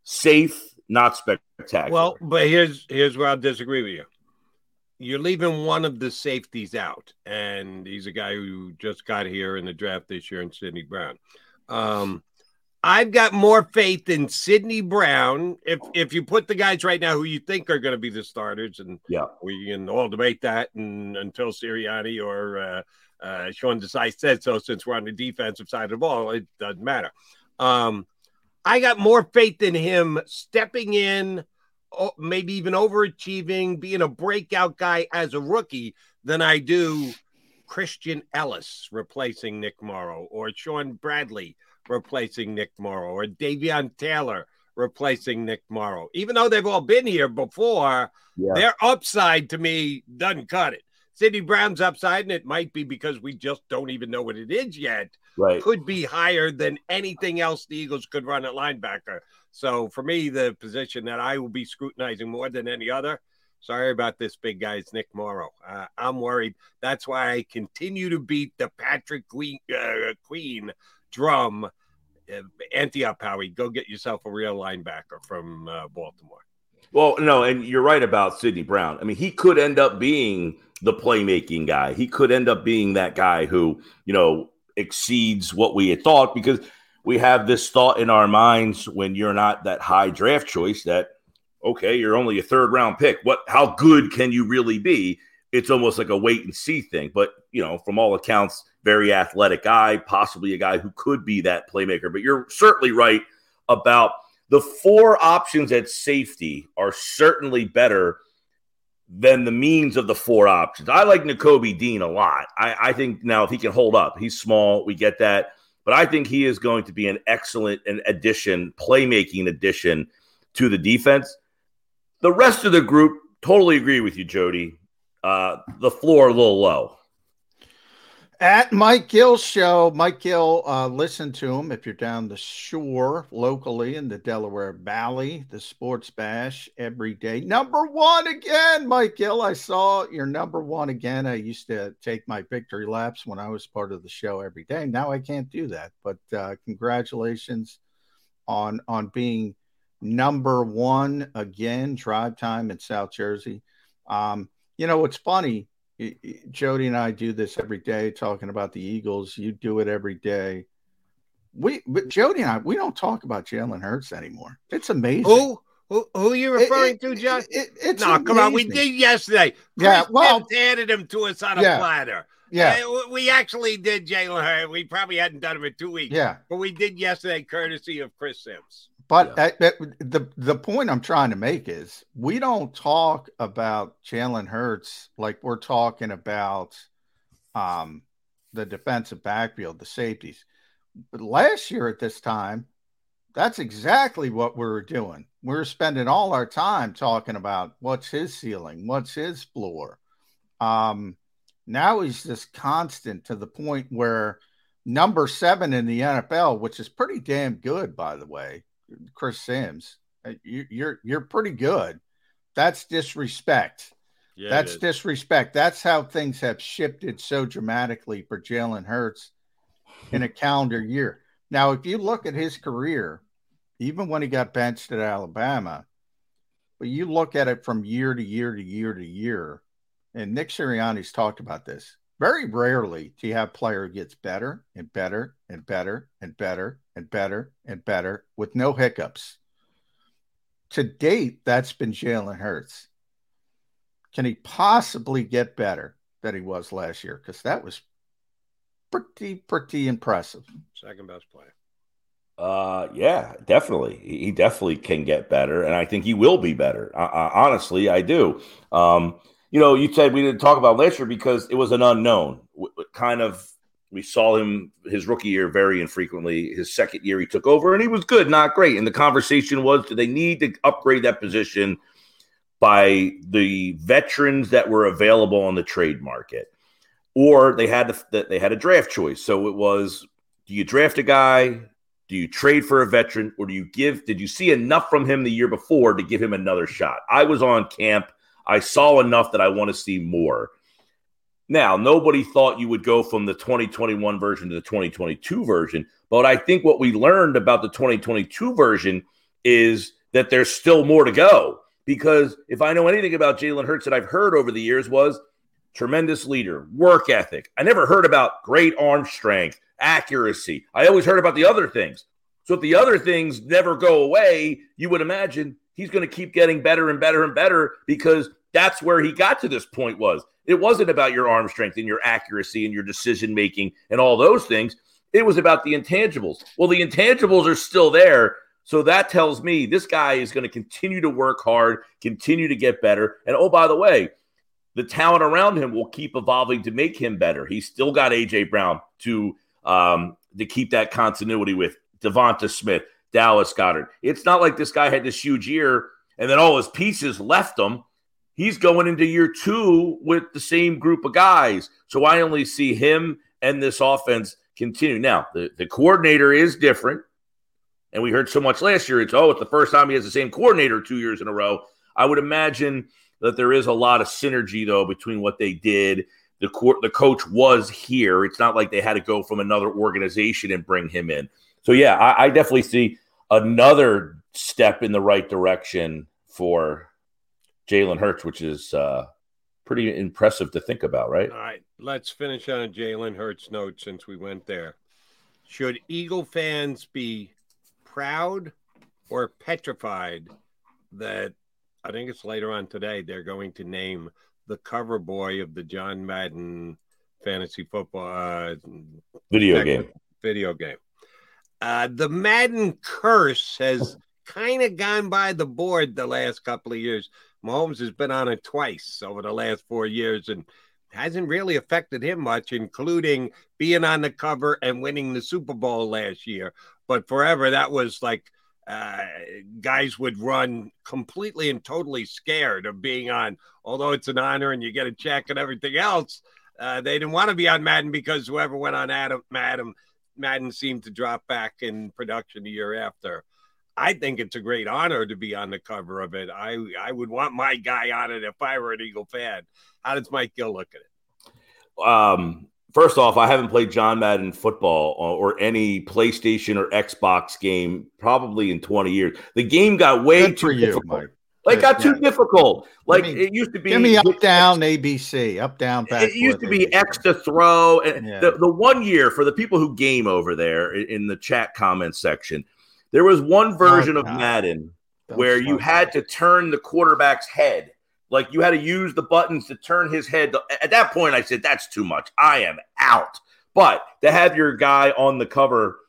safe, not spectacular. Well, but here's here's where I disagree with you. You're leaving one of the safeties out, and he's a guy who just got here in the draft this year in Sidney Brown. Um, I've got more faith in Sidney Brown. If if you put the guys right now who you think are going to be the starters, and yeah, we can all debate that and, until Sirianni or uh, uh, Sean Desai said so, since we're on the defensive side of the ball, it doesn't matter. Um, I got more faith in him stepping in, maybe even overachieving, being a breakout guy as a rookie, than I do Christian Ellis replacing Nick Morrow, or Sean Bradley replacing Nick Morrow, or Davion Taylor replacing Nick Morrow. Even though they've all been here before, yeah, their upside to me doesn't cut it. Sidney Brown's upside, and it might be because we just don't even know what it is yet, right, could be higher than anything else the Eagles could run at linebacker. So for me, the position that I will be scrutinizing more than any other Sorry about this, big guys, Nick Morrow. Uh, I'm worried. That's why I continue to beat the Patrick Queen, uh, Queen drum. Uh, Anti-up, Howie. Go get yourself a real linebacker from uh, Baltimore. Well, no, and you're right about Sidney Brown. I mean, he could end up being the playmaking guy. He could end up being that guy who, you know, exceeds what we had thought, because we have this thought in our minds when you're not that high draft choice that, okay, you're only a third round pick. What, how good can you really be? It's almost like a wait and see thing. But, you know, from all accounts, very athletic guy, possibly a guy who could be that playmaker. But you're certainly right about the four options at safety are certainly better than the means of the four options. I like Nakobe Dean a lot. I, I think now if he can hold up, he's small, we get that. But I think he is going to be an excellent an addition, playmaking addition to the defense. The rest of the group, totally agree with you, Jody. Uh, the floor a little low. At Mike Gill's show, Mike Gill, uh, listen to him if you're down the shore locally in the Delaware Valley, the Sports Bash every day. Number one again, Mike Gill. I saw your number one again. I used to take my victory laps when I was part of the show every day. Now I can't do that. But uh, congratulations on on being number one again, drive time in South Jersey. Um, you know, it's funny. Jody and I do this every day, talking about the Eagles. You do it every day. We, but Jody and I, we don't talk about Jalen Hurts anymore. It's amazing. Who, who, who are you referring it, to, Josh? It, it, no, amazing. Come on, we did yesterday. Chris yeah, well, Pips handed him to us on yeah, a platter. Yeah, uh, we actually did Jalen Hurts. We probably hadn't done him in two weeks. Yeah, but we did yesterday, courtesy of Chris Sims. But yeah. I, I, the the point I'm trying to make is we don't talk about Jalen Hurts like we're talking about um, the defensive backfield, the safeties. But last year at this time, that's exactly what we were doing. We were spending all our time talking about what's his ceiling, what's his floor. Um, now he's just constant to the point where number seven in the N F L, which is pretty damn good, by the way, Chris Sims, you, you're you're pretty good. That's disrespect. Yeah, that's disrespect. That's how things have shifted so dramatically for Jalen Hurts in a calendar year. Now, if you look at his career, even when he got benched at Alabama, but you look at it from year to year to year to year, and Nick Sirianni's talked about this. Very rarely do you have a player who gets better and better and better and better and better and better with no hiccups. To date, that's been Jalen Hurts. Can he possibly get better than he was last year? Because that was pretty, pretty impressive. Second best player. Uh, yeah, definitely. He definitely can get better, and I think he will be better. I, I, honestly, I do. Um You know, you said we didn't talk about last year because it was an unknown. We, we kind of, we saw him his rookie year very infrequently. His second year he took over, and he was good, not great. And the conversation was, do they need to upgrade that position by the veterans that were available on the trade market, or they had the, they had a draft choice? So it was, do you draft a guy? Do you trade for a veteran, or do you give? Did you see enough from him the year before to give him another shot? I was on camp. I saw enough that I want to see more. Now, nobody thought you would go from the twenty twenty-one version to the twenty twenty-two version, but I think what we learned about the twenty twenty-two version is that there's still more to go, because if I know anything about Jalen Hurts that I've heard over the years was tremendous leader, work ethic. I never heard about great arm strength, accuracy. I always heard about the other things. So if the other things never go away, you would imagine he's going to keep getting better and better and better, because that's where he got to this point was. It wasn't about your arm strength and your accuracy and your decision-making and all those things. It was about the intangibles. Well, the intangibles are still there, so that tells me this guy is going to continue to work hard, continue to get better. And, oh, by the way, the talent around him will keep evolving to make him better. He's still got A J. Brown to, um, to keep that continuity with, Devonta Smith, Dallas Goddard. It's not like this guy had this huge year and then all his pieces left him. He's going into year two with the same group of guys. So I only see him and this offense continue. Now, the, the coordinator is different. And we heard so much last year. It's, oh, it's the first time he has the same coordinator two years in a row. I would imagine that there is a lot of synergy, though, between what they did. The, co- the coach was here. It's not like they had to go from another organization and bring him in. So, yeah, I, I definitely see another step in the right direction for Jalen Hurts, which is uh, pretty impressive to think about, right? All right, let's finish on a Jalen Hurts note since we went there. Should Eagle fans be proud or petrified that, I think it's later on today, they're going to name the cover boy of the John Madden fantasy football uh, video game. Video game. Uh, the Madden curse has kind of gone by the board the last couple of years. Mahomes has been on it twice over the last four years and hasn't really affected him much, including being on the cover and winning the Super Bowl last year. But forever, that was like uh, guys would run completely and totally scared of being on, although it's an honor and you get a check and everything else. Uh, they didn't want to be on Madden because whoever went on Adam, Madden, Madden seemed to drop back in production the year after. I think it's a great honor to be on the cover of it. I, I would want my guy on it if I were an Eagle fan. How does Mike Gill look at it? Um, first off, I haven't played John Madden football or, or any PlayStation or Xbox game probably in twenty years. The game got way Good too you, difficult. Mike. It got too difficult. Like me, it used to be. Give me up, down, A B C, up, down, back. It used to be A B C. X to throw. And yeah. the, the one year, for the people who game over there in the chat comment section, there was one version oh, of Madden That's where you had to turn the quarterback's head. Like you had to use the buttons to turn his head. At that point, I said, that's too much. I am out. But to have your guy on the cover,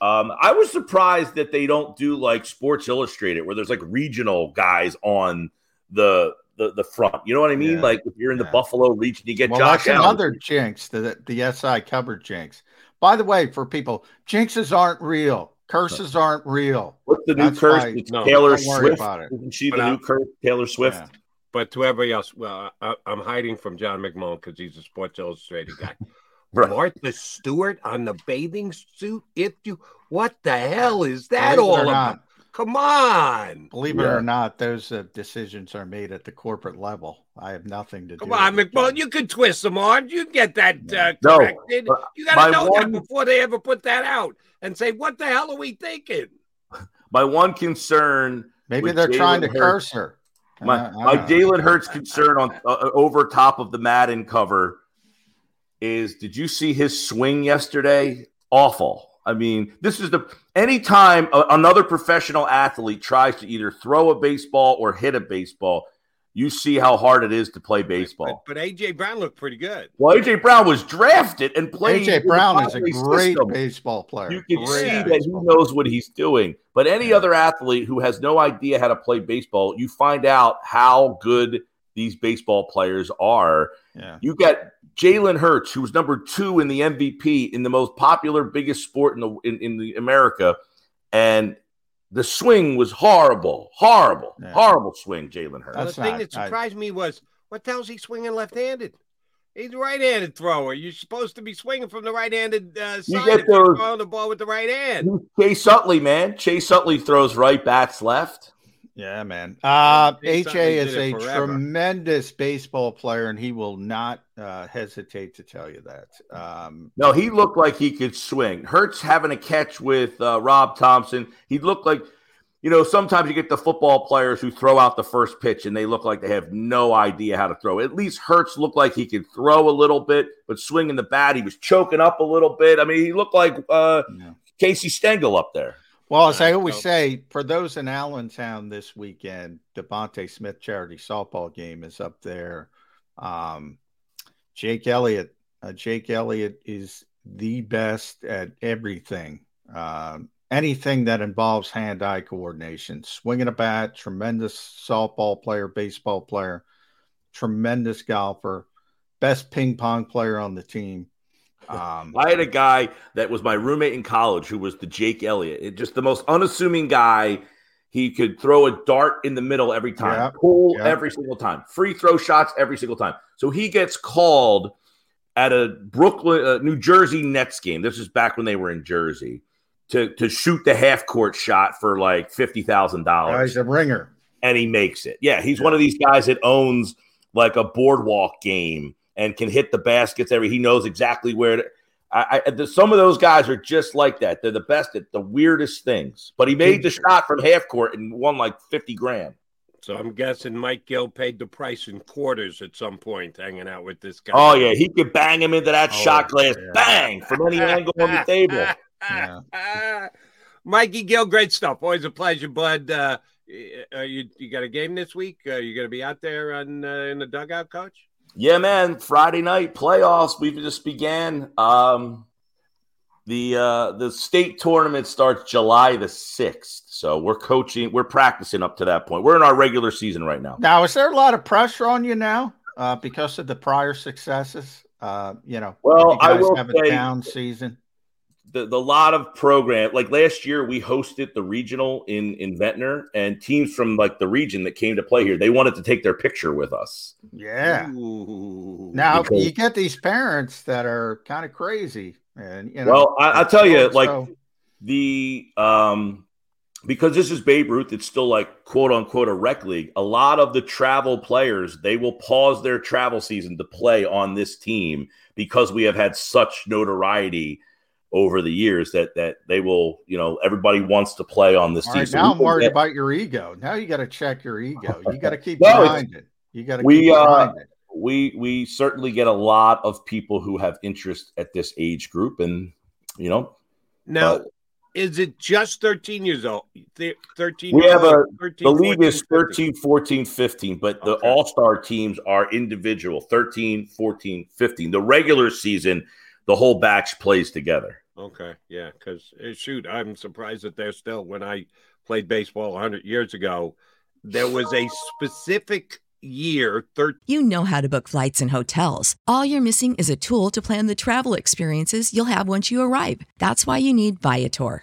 um, I was surprised that they don't do like Sports Illustrated where there's like regional guys on the the, the front. You know what I mean? Yeah. Like if you're in yeah. the Buffalo region, you get well, Josh Allen. Another jinx, the, the S I cover jinx. By the way, for people, jinxes aren't real. Curses aren't real. What's the new That's curse? Why, it's no, Taylor Swift. It. Isn't she but the I'm, new curse? Taylor Swift. Yeah. But to everybody else, well, I, I'm hiding from John McMullen because he's a Sports Illustrated guy. Right. Martha Stewart on the bathing suit. If you, what the hell is that Believe all about? Come on. Believe yeah. it or not, those uh, decisions are made at the corporate level. I have nothing to Come do with Come on, McMullen. That. You could twist them on. You can get that uh, no. corrected. No. You got to know one... that before they ever put that out and say, what the hell are we thinking? My one concern. Maybe they're Jalen trying to Hurts, curse her. My, my Jalen Hurts concern on uh, over top of the Madden cover is, did you see his swing yesterday? Awful. I mean, this is the anytime another professional athlete tries to either throw a baseball or hit a baseball, you see how hard it is to play baseball. But, but A J. Brown looked pretty good. Well, A J. Brown was drafted and played. A J. Brown is a great system. baseball player. You can great see that he knows what he's doing. But any yeah. other athlete who has no idea how to play baseball, you find out how good these baseball players are. Yeah. You got Jalen Hurts, who was number two in the M V P in the most popular, biggest sport in the in, in the America, and the swing was horrible, horrible, yeah. horrible swing. Jalen Hurts. Well, the not, thing that surprised I, me was what the hell is he swinging left-handed? He's a right-handed thrower. You're supposed to be swinging from the right-handed uh, side. You get those, throwing the ball with the right hand. Chase Utley, man. Chase Utley throws right, bats left. Yeah, man. Uh, A J is a forever. tremendous baseball player, and he will not uh, hesitate to tell you that. Um, no, he looked like he could swing. Hurts having a catch with uh, Rob Thompson. He looked like, you know, sometimes you get the football players who throw out the first pitch, and they look like they have no idea how to throw. At least Hurts looked like he could throw a little bit, but swinging the bat, he was choking up a little bit. I mean, he looked like uh, yeah. Casey Stengel up there. Well, as I always say, for those in Allentown this weekend, Devonta Smith charity softball game is up there. Um, Jake Elliott, uh, Jake Elliott is the best at everything, um, anything that involves hand-eye coordination. Swinging a bat, tremendous softball player, baseball player, tremendous golfer, best ping pong player on the team. Um, I had a guy that was my roommate in college who was the Jake Elliott. It, just the most unassuming guy. He could throw a dart in the middle every time, yeah, pull yeah. every single time, free throw shots every single time. So he gets called at a Brooklyn, uh, New Jersey Nets game. This is back when they were in Jersey to to shoot the half court shot for like fifty thousand dollars. He's a ringer. and he makes it. Yeah, he's yeah. one of these guys that owns like a boardwalk game and can hit the baskets. Every he knows exactly where to, I, I, the, some of those guys are just like that. They're the best at the weirdest things. But he made the shot from half court and won like fifty grand. So I'm guessing Mike Gill paid the price in quarters at some point hanging out with this guy. Oh, yeah. He could bang him into that oh, shot glass. Yeah. Bang! From any angle on the table. Yeah. Uh, Mikey Gill, great stuff. Always a pleasure, bud. Uh, you, you got a game this week? Uh, you going to be out there on, uh, in the dugout, coach? Yeah, man. Friday night playoffs. We just began. Um, the uh, the state tournament starts July the sixth. So we're coaching. We're practicing up to that point. We're in our regular season right now. Now, is there a lot of pressure on you now uh, because of the prior successes? Uh, you know, well, you guys I will have a down season. The the lot of program like last year we hosted the regional in, in Ventnor, and teams from like the region that came to play here, they wanted to take their picture with us. Yeah. Ooh, now because, you get these parents that are kind of crazy, and you know. Well, I, I'll tell you, like so. the um, because this is Babe Ruth, it's still like quote unquote a rec league. A lot of the travel players, they will pause their travel season to play on this team because we have had such notoriety over the years that that they will, you know, everybody wants to play on this All team. Right, now so I'm worried get... about your ego. Now you got to check your ego. You got to keep no, behind it. You got to keep behind uh, it. We, we certainly get a lot of people who have interest at this age group, and, you know. Now, but, is it just thirteen years old? thirteen we years have a, thirteen, the league fourteen, is thirteen, fourteen, fifteen, but okay. The all-star teams are individual, thirteen, fourteen, fifteen. The regular season, the whole batch plays together. Okay, yeah, because, shoot, I'm surprised that they're still, when I played baseball one hundred years ago, there was a specific year. thirteen- you know how to book flights and hotels. All you're missing is a tool to plan the travel experiences you'll have once you arrive. That's why you need Viator.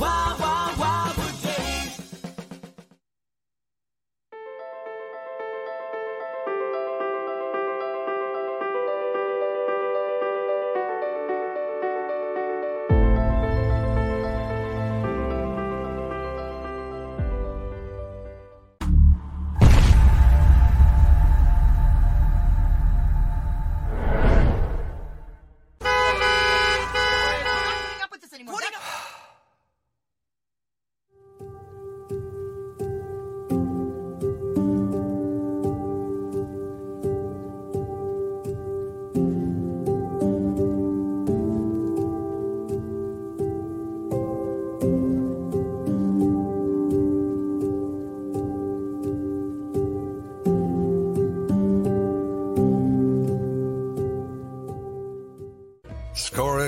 Wild, wild, wild days.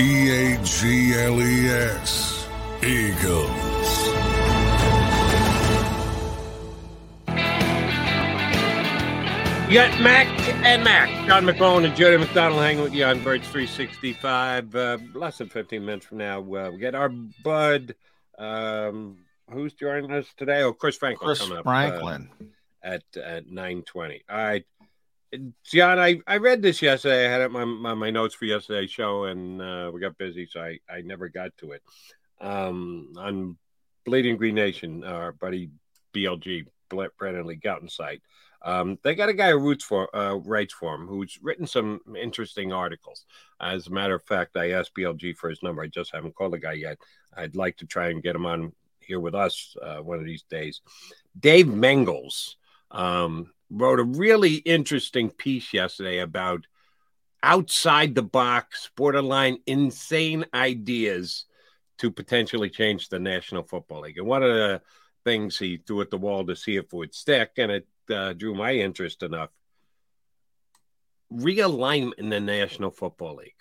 E A G L E S, Eagles. You got Mac and Mac. John McMullen and Jody McDonald hanging with you on Birds three sixty-five. Uh, less than fifteen minutes from now, uh, we got our bud. Um, who's joining us today? Oh, Chris Franklin. Chris coming up, Franklin. Uh, at, at nine twenty. All right. John, I, I read this yesterday. I had it my my, my notes for yesterday's show, and uh, we got busy, so I, I never got to it. Um, on Bleeding Green Nation, our buddy B L G, Brennan Lee Gouton's site, um, they got a guy who roots for, uh, writes for him, who's written some interesting articles. As a matter of fact, I asked B L G for his number. I just haven't called the guy yet. I'd like to try and get him on here with us uh, one of these days. Dave Mengels. Um, wrote a really interesting piece yesterday about outside the box, borderline insane ideas to potentially change the National Football League. And one of the things he threw at the wall to see if it would stick, and it uh, drew my interest enough, realignment in the National Football League.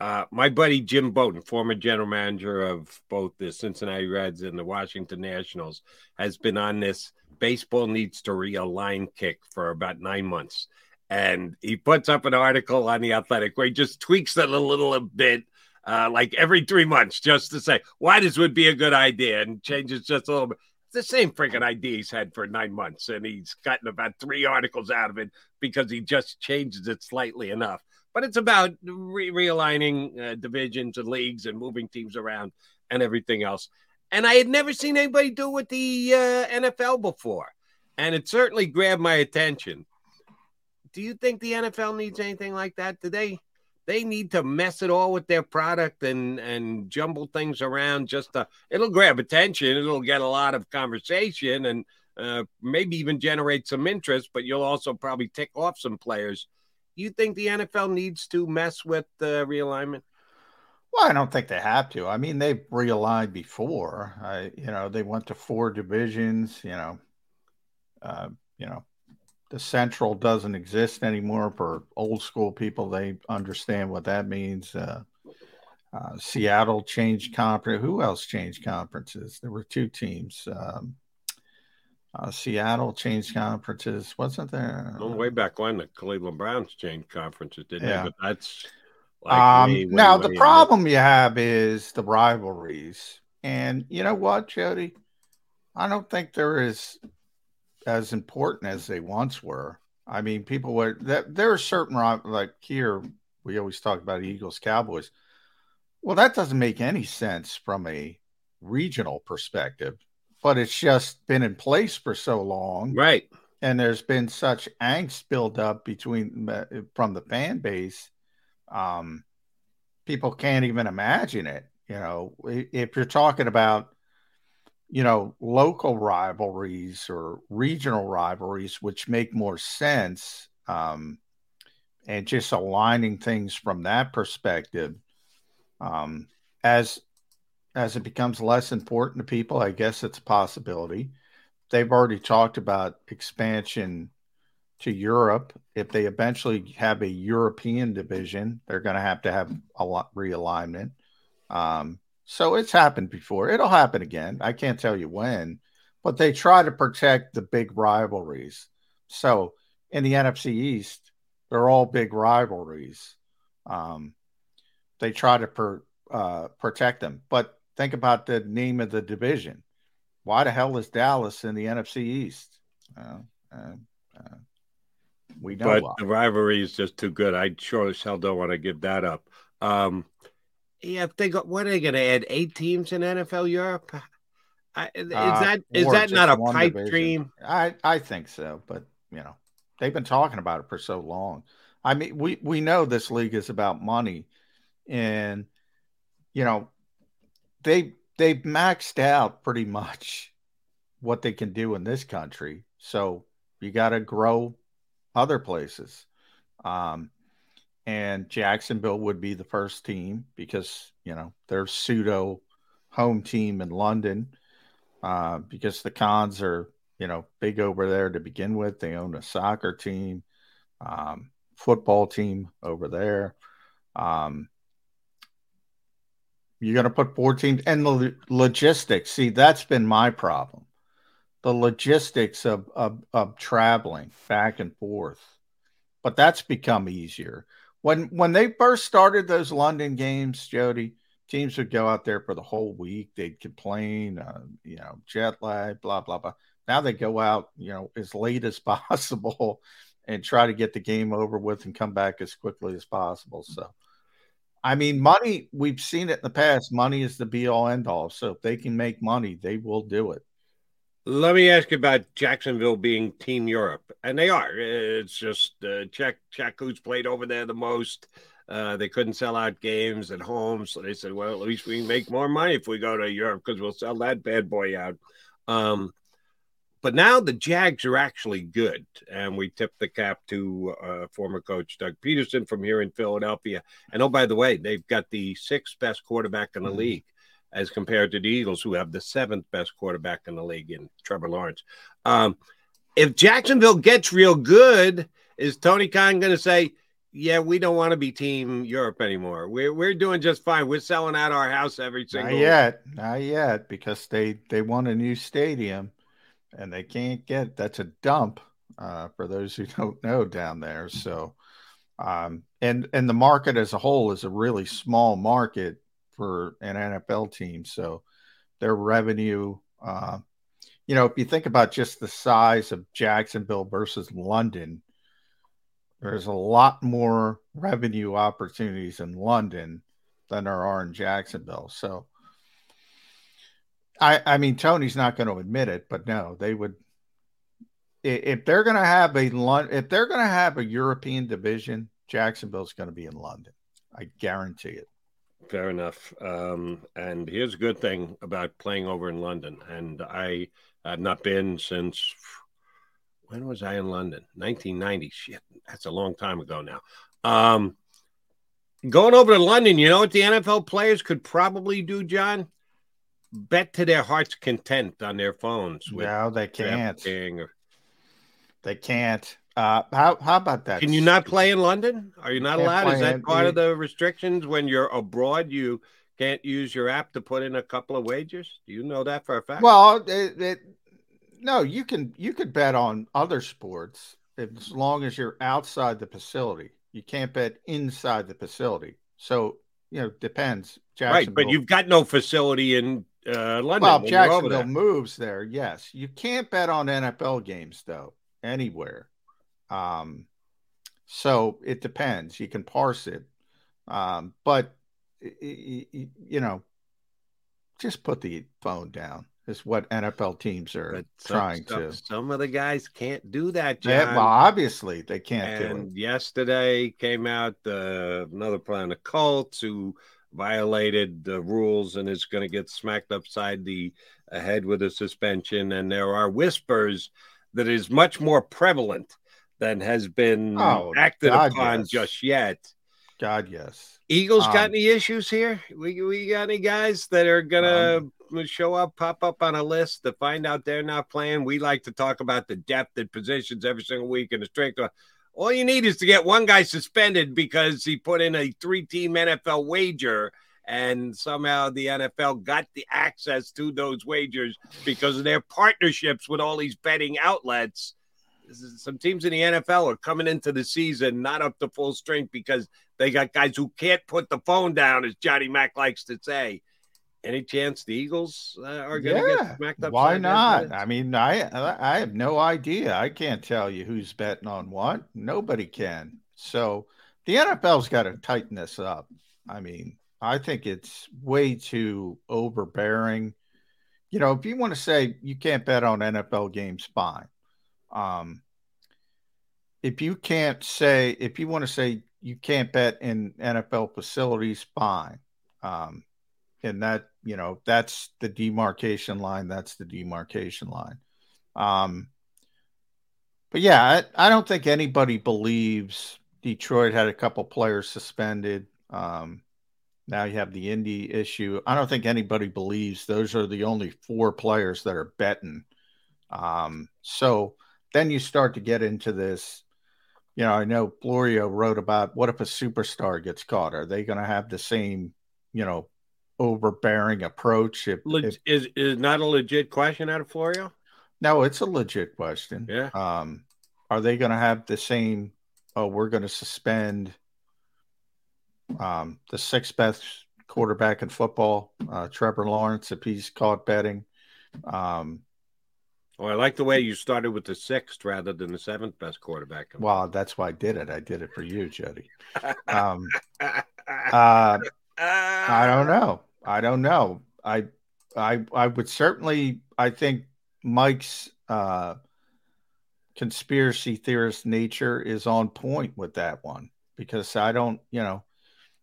Uh, my buddy Jim Bowden, former general manager of both the Cincinnati Reds and the Washington Nationals, has been on this baseball needs to realign kick for about nine months. And he puts up an article on The Athletic where he just tweaks it a little bit, uh, like every three months, just to say, why this would be a good idea, and changes just a little bit. It's the same freaking idea he's had for nine months, and he's gotten about three articles out of it because he just changes it slightly enough. But it's about re- realigning uh, divisions and leagues and moving teams around and everything else. And I had never seen anybody do with the uh, N F L before, and it certainly grabbed my attention. Do you think the N F L needs anything like that today? They need to mess it all with their product and, and jumble things around just to – it'll grab attention. It'll get a lot of conversation and uh, maybe even generate some interest, but you'll also probably tick off some players. You think the N F L needs to mess with the uh, realignment? Well, I don't think they have to. I mean, they've realigned before. I, you know, they went to four divisions, you know, uh, you know. The Central doesn't exist anymore for old school people. They understand what that means. Uh, uh, Seattle changed conference. Who else changed conferences? There were two teams. Um, uh, Seattle changed conferences. Wasn't there? Well, way back when the Cleveland Browns changed conferences, didn't yeah. they? But that's like um, way, way, now way the problem ahead. You have is the rivalries. And you know what, Jody? I don't think there is as important as they once were. I mean, people were that there are certain, like here, we always talk about Eagles, Cowboys. Well, that doesn't make any sense from a regional perspective, but it's just been in place for so long. Right. And there's been such angst build up between from the fan base. Um, people can't even imagine it. You know, if you're talking about, you know, local rivalries or regional rivalries, which make more sense, um, and just aligning things from that perspective, um, as, as it becomes less important to people, I guess it's a possibility. They've already talked about expansion to Europe. If they eventually have a European division, they're going to have to have a lot realignment. Um, So it's happened before. It'll happen again. I can't tell you when, but they try to protect the big rivalries. So in the N F C East, they're all big rivalries. Um, they try to per, uh, protect them. But think about the name of the division. Why the hell is Dallas in the N F C East? Uh, uh, uh, we know But why. The rivalry is just too good. I sure as hell don't want to give that up. Um Yeah, if they go, what are they going to add? Eight teams in N F L Europe? I, is uh, that is that not a pipe division. dream? I, I think so, but you know they've been talking about it for so long. I mean, we we know this league is about money, and you know they they've maxed out pretty much what they can do in this country. So you got to grow other places. Um, And Jacksonville would be the first team because, you know, they're pseudo home team in London uh, because the Cons are, you know, big over there to begin with. They own a soccer team, um, football team over there. Um, you're going to put four teams and the logistics. See, that's been my problem. The logistics of, of, of traveling back and forth. But that's become easier. When when they first started those London games, Jody, teams would go out there for the whole week. They'd complain, uh, you know, jet lag, blah, blah, blah. Now they go out, you know, as late as possible and try to get the game over with and come back as quickly as possible. So, I mean, money, we've seen it in the past. Money is the be-all, end-all. So if they can make money, they will do it. Let me ask you about Jacksonville being Team Europe, and they are. It's just uh, check check who's played over there the most. Uh, they couldn't sell out games at home, so they said, well, at least we can make more money if we go to Europe because we'll sell that bad boy out. Um, but now the Jags are actually good, and we tip the cap to uh, former coach Doug Peterson from here in Philadelphia. And, oh, by the way, they've got the sixth best quarterback in the mm-hmm. league, as compared to the Eagles, who have the seventh best quarterback in the league in Trevor Lawrence. Um, if Jacksonville gets real good, is Tony Khan going to say, yeah, we don't want to be Team Europe anymore. We're, we're doing just fine. We're selling out our house every single Not yet. Week. Not yet, because they, they want a new stadium, and they can't get – that's a dump uh, for those who don't know down there. So, um, and and the market as a whole is a really small market for an N F L team, so their revenue uh, you know, if you think about just the size of Jacksonville versus London, there's a lot more revenue opportunities in London than there are in Jacksonville. So, I, I mean, Tony's not going to admit it, but no, they would. If they're going to have a if they're going to have a European division, Jacksonville's going to be in London. I guarantee it. Fair enough. Um, and here's a good thing about playing over in London. And I have not been since, when was I in London? nineteen ninety. Shit, that's a long time ago now. Um, going over to London, you know what the N F L players could probably do, John? Bet to their heart's content on their phones. No, they can't. Or... They can't. Uh, how how about that? Can you not play in London? Are you not allowed? Is that part of the restrictions when you're abroad? You can't use your app to put in a couple of wagers? Do you know that for a fact? Well, it, it, no, you can you could bet on other sports as long as you're outside the facility. You can't bet inside the facility. So, you know, it depends. Right, but you've got no facility in uh, London. Well, Jacksonville there. moves there, yes. You can't bet on N F L games, though, anywhere. Um, so it depends. You can parse it, um, but you know, just put the phone down. Is what N F L teams are but trying some, to. Some of the guys can't do that, John. Yeah, well, obviously they can't. And do it. Yesterday came out uh, another player on the Colts who violated the rules and is going to get smacked upside the head with a suspension. And there are whispers that is much more prevalent than has been oh, acted God, upon yes. just yet. God, yes. Eagles um, got any issues here? We we got any guys that are going to um, show up, pop up on a list to find out they're not playing? We like to talk about the depth at positions every single week and the strength. All you need is to get one guy suspended because he put in a three-team N F L wager, and somehow the N F L got the access to those wagers because of their partnerships with all these betting outlets. Some teams in the N F L are coming into the season not up to full strength because they got guys who can't put the phone down, as Johnny Mack likes to say. Any chance the Eagles uh, are going to yeah, get smacked up? Why not? I mean, I I have no idea. I can't tell you who's betting on what. Nobody can. So the N F L's got to tighten this up. I mean, I think it's way too overbearing. You know, if you want to say you can't bet on N F L games, fine. Um, if you can't say, if you want to say you can't bet in N F L facilities, fine. Um, and that, you know, that's the demarcation line. That's the demarcation line. Um, but yeah, I, I don't think anybody believes Detroit had a couple players suspended. Um, now you have the Indy issue. I don't think anybody believes those are the only four players that are betting. Um, so, Then you start to get into this, you know, I know Florio wrote about what if a superstar gets caught? Are they going to have the same, you know, overbearing approach? If, Leg- if... Is is not a legit question out of Florio? No, it's a legit question. Yeah. Um, are they going to have the same, oh, we're going to suspend um, the sixth best quarterback in football, uh, Trevor Lawrence, if he's caught betting? Um Oh, I like the way you started with the sixth rather than the seventh best quarterback. Well, that's why I did it. I did it for you, Jody. Um, uh, I don't know. I don't know. I, I, I would certainly. I think Mike's uh, conspiracy theorist nature is on point with that one because I don't. You know,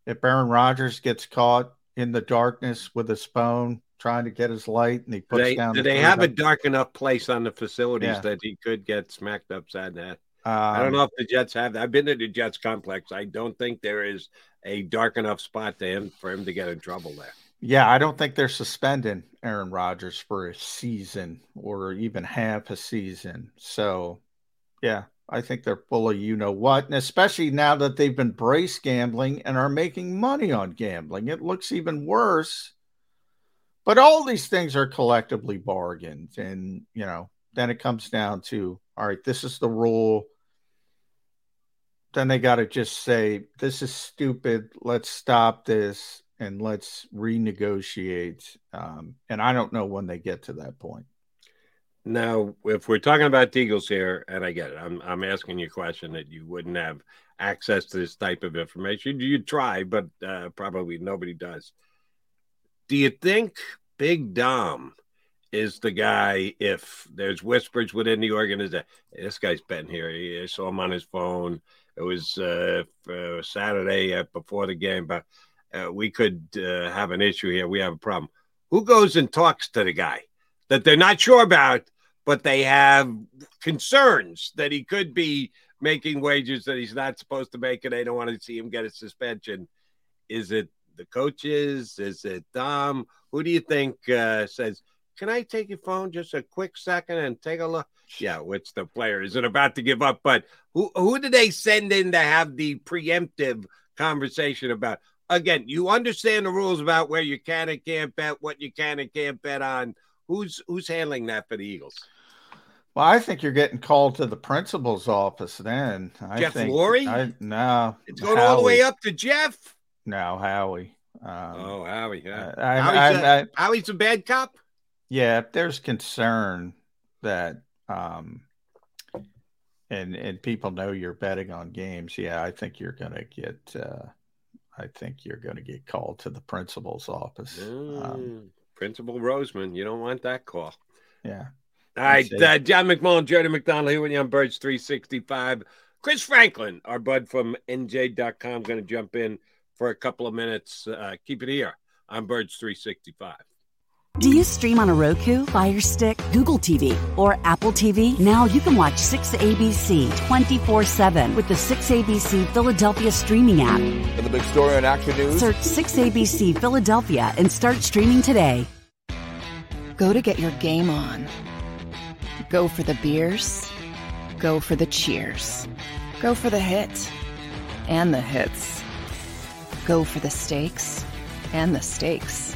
if Aaron Rodgers gets caught in the darkness with his phone, trying to get his light, and he puts they, down. Do the they have up. a dark enough place on the facilities yeah. that he could get smacked upside that? Um, I don't know if the Jets have that. I've been to the Jets complex. I don't think there is a dark enough spot to him for him to get in trouble there. Yeah, I don't think they're suspending Aaron Rodgers for a season or even half a season. So, yeah, I think they're full of you-know-what, and especially now that they've embraced gambling and are making money on gambling. It looks even worse. But all these things are collectively bargained. And, you know, then it comes down to, all right, this is the rule. Then they got to just say, this is stupid. Let's stop this and let's renegotiate. Um, and I don't know when they get to that point. Now, if we're talking about the Eagles here, and I get it, I'm I'm asking you a question that you wouldn't have access to this type of information. You try, but uh, probably nobody does. Do you think Big Dom is the guy, if there's whispers within the organization, this guy's been here, he, I saw him on his phone, it was uh, uh, Saturday uh, before the game, but uh, we could uh, have an issue here, we have a problem. Who goes and talks to the guy that they're not sure about, but they have concerns that he could be making wages that he's not supposed to make, and they don't want to see him get a suspension? Is it the coaches? Is it Dom? Who do you think uh, says, can I take your phone just a quick second and take a look? Yeah, what's the player? Is it about to give up? But who who do they send in to have the preemptive conversation about? Again, you understand the rules about where you can and can't bet, what you can and can't bet on. Who's who's handling that for the Eagles? Well, I think you're getting called to the principal's office then. I Jeff think, Lurie? I, no. It's going Howie. all the way up to Jeff? No, Howie. Um, oh, Howie. Yeah. I, Howie's, I, a, I, Howie's a bad cop? Yeah, if there's concern that um, and and people know you're betting on games, yeah, I think you're going to get uh, I think you're going to get called to the principal's office. Mm. Um, Principal Roseman, you don't want that call. Yeah. All right, uh, John McMullen, Jody McDonald here with you on Birds three sixty-five. Chris Franklin, our bud from N J dot com, going to jump in for a couple of minutes. Uh, keep it here on Birds three sixty-five. Do you stream on a Roku, Fire Stick, Google T V, or Apple T V? Now you can watch six A B C twenty-four seven with the six A B C Philadelphia streaming app. And the big story on Action News. Search six A B C Philadelphia and start streaming today. Go to get your game on. Go for the beers. Go for the cheers. Go for the hit. And the hits. Go for the stakes. And the stakes.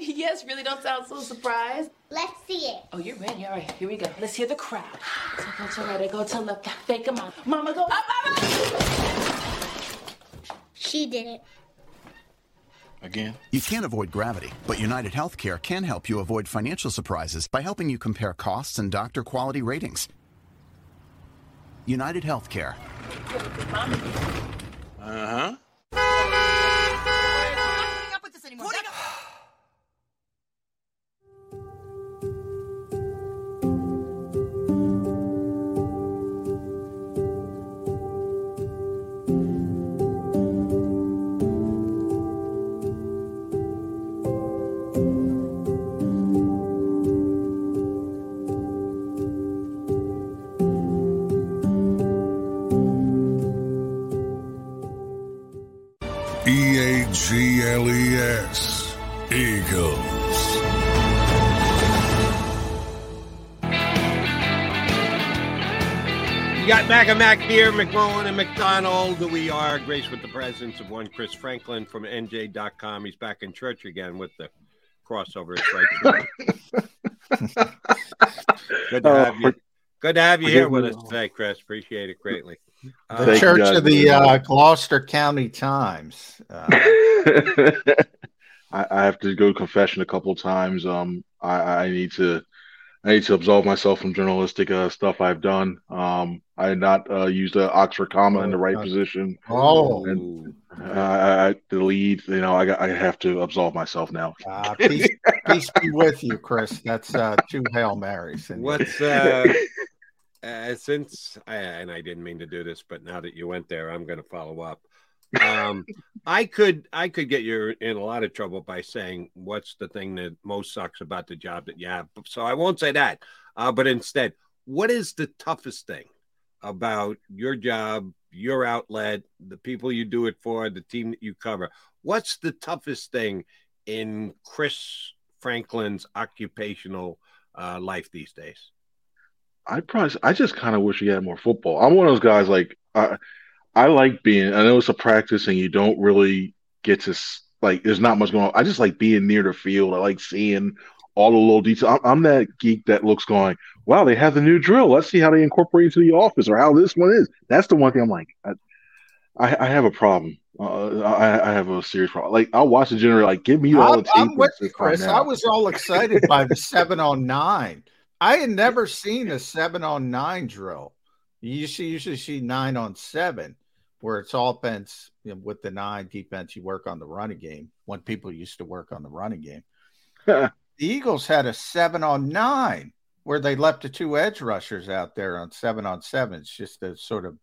Yes, really don't sound so surprised. Let's see it. Oh, you're ready. All right, here we go. Let's hear the crowd. So go to right, go to left. Fake them out. Mama, go up, oh, mama! She did it. Again. You can't avoid gravity, but United Healthcare can help you avoid financial surprises by helping you compare costs and doctor quality ratings. United Healthcare. Uh-huh. E A G L E S, Eagles. You got Mac and Mac here, McMullen and McDonald. We are graced with the presence of one Chris Franklin from N J dot com. He's back in church again with the crossover. It's right. Good to have you. Good to have you here with us today, Chris. Appreciate it greatly. Uh, the Church of the uh, Gloucester County Times. Uh, I, I have to go to confession a couple of times. Um, I, I need to, I need to absolve myself from journalistic uh, stuff I've done. Um, I had not uh, used the Oxford comma in the right position. Oh, and, uh, I, I the lead. You know, I I have to absolve myself now. Uh, peace, peace be with you, Chris. That's uh, two Hail Marys. What's uh? Uh, since I, and I didn't mean to do this, but now that you went there, I'm going to follow up. Um, I could I could get you in a lot of trouble by saying what's the thing that most sucks about the job that you have. So I won't say that. Uh, but instead, what is the toughest thing about your job, your outlet, the people you do it for, the team that you cover? What's the toughest thing in Chris Franklin's occupational uh, life these days? I probably, I just kind of wish he had more football. I'm one of those guys, like, I, I like being, I know it's a practice and you don't really get to, like, there's not much going on. I just like being near the field. I like seeing all the little details. I'm, I'm that geek that looks going, wow, they have the new drill. Let's see how they incorporate into the office or how this one is. That's the one thing I'm like, I, I, I have a problem. Uh, I, I have a serious problem. Like, I'll watch the general, like, give me all I'm, the I'm with you, Chris. I was all excited by the seven on nine. I had never seen a seven on nine drill. You usually see nine on seven, where it's offense with the nine, defense. You work on the running game when people used to work on the running game. The Eagles had a seven on nine where they left the two edge rushers out there on seven on sevens just to sort of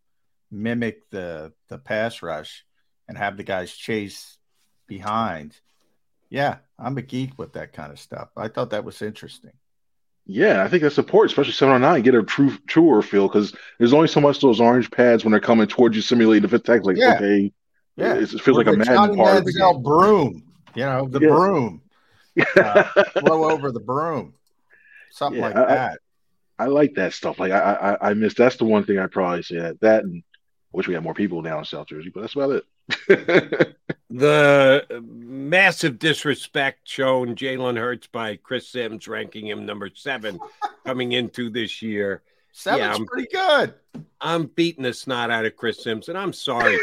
mimic the the pass rush and have the guys chase behind. Yeah, I'm a geek with that kind of stuff. I thought that was interesting. Yeah, I think that's important, especially seven oh nine, get a true truer feel, because there's only so much those orange pads when they're coming towards you, simulating the fifth tackle. Like, yeah. okay, yeah. It, it feels or like a Madden part of the game. Broom, you know, the yeah. broom. Uh, blow over the broom. Something yeah, like I, that. I, I like that stuff. Like, I I, I miss, that's the one thing I probably say. That, that and I wish we had more people down in South Jersey, but that's about it. The massive disrespect shown Jalen Hurts by Chris Sims, ranking him number seven coming into this year. Seven's yeah, pretty good. I'm beating the snot out of Chris Sims, and I'm sorry.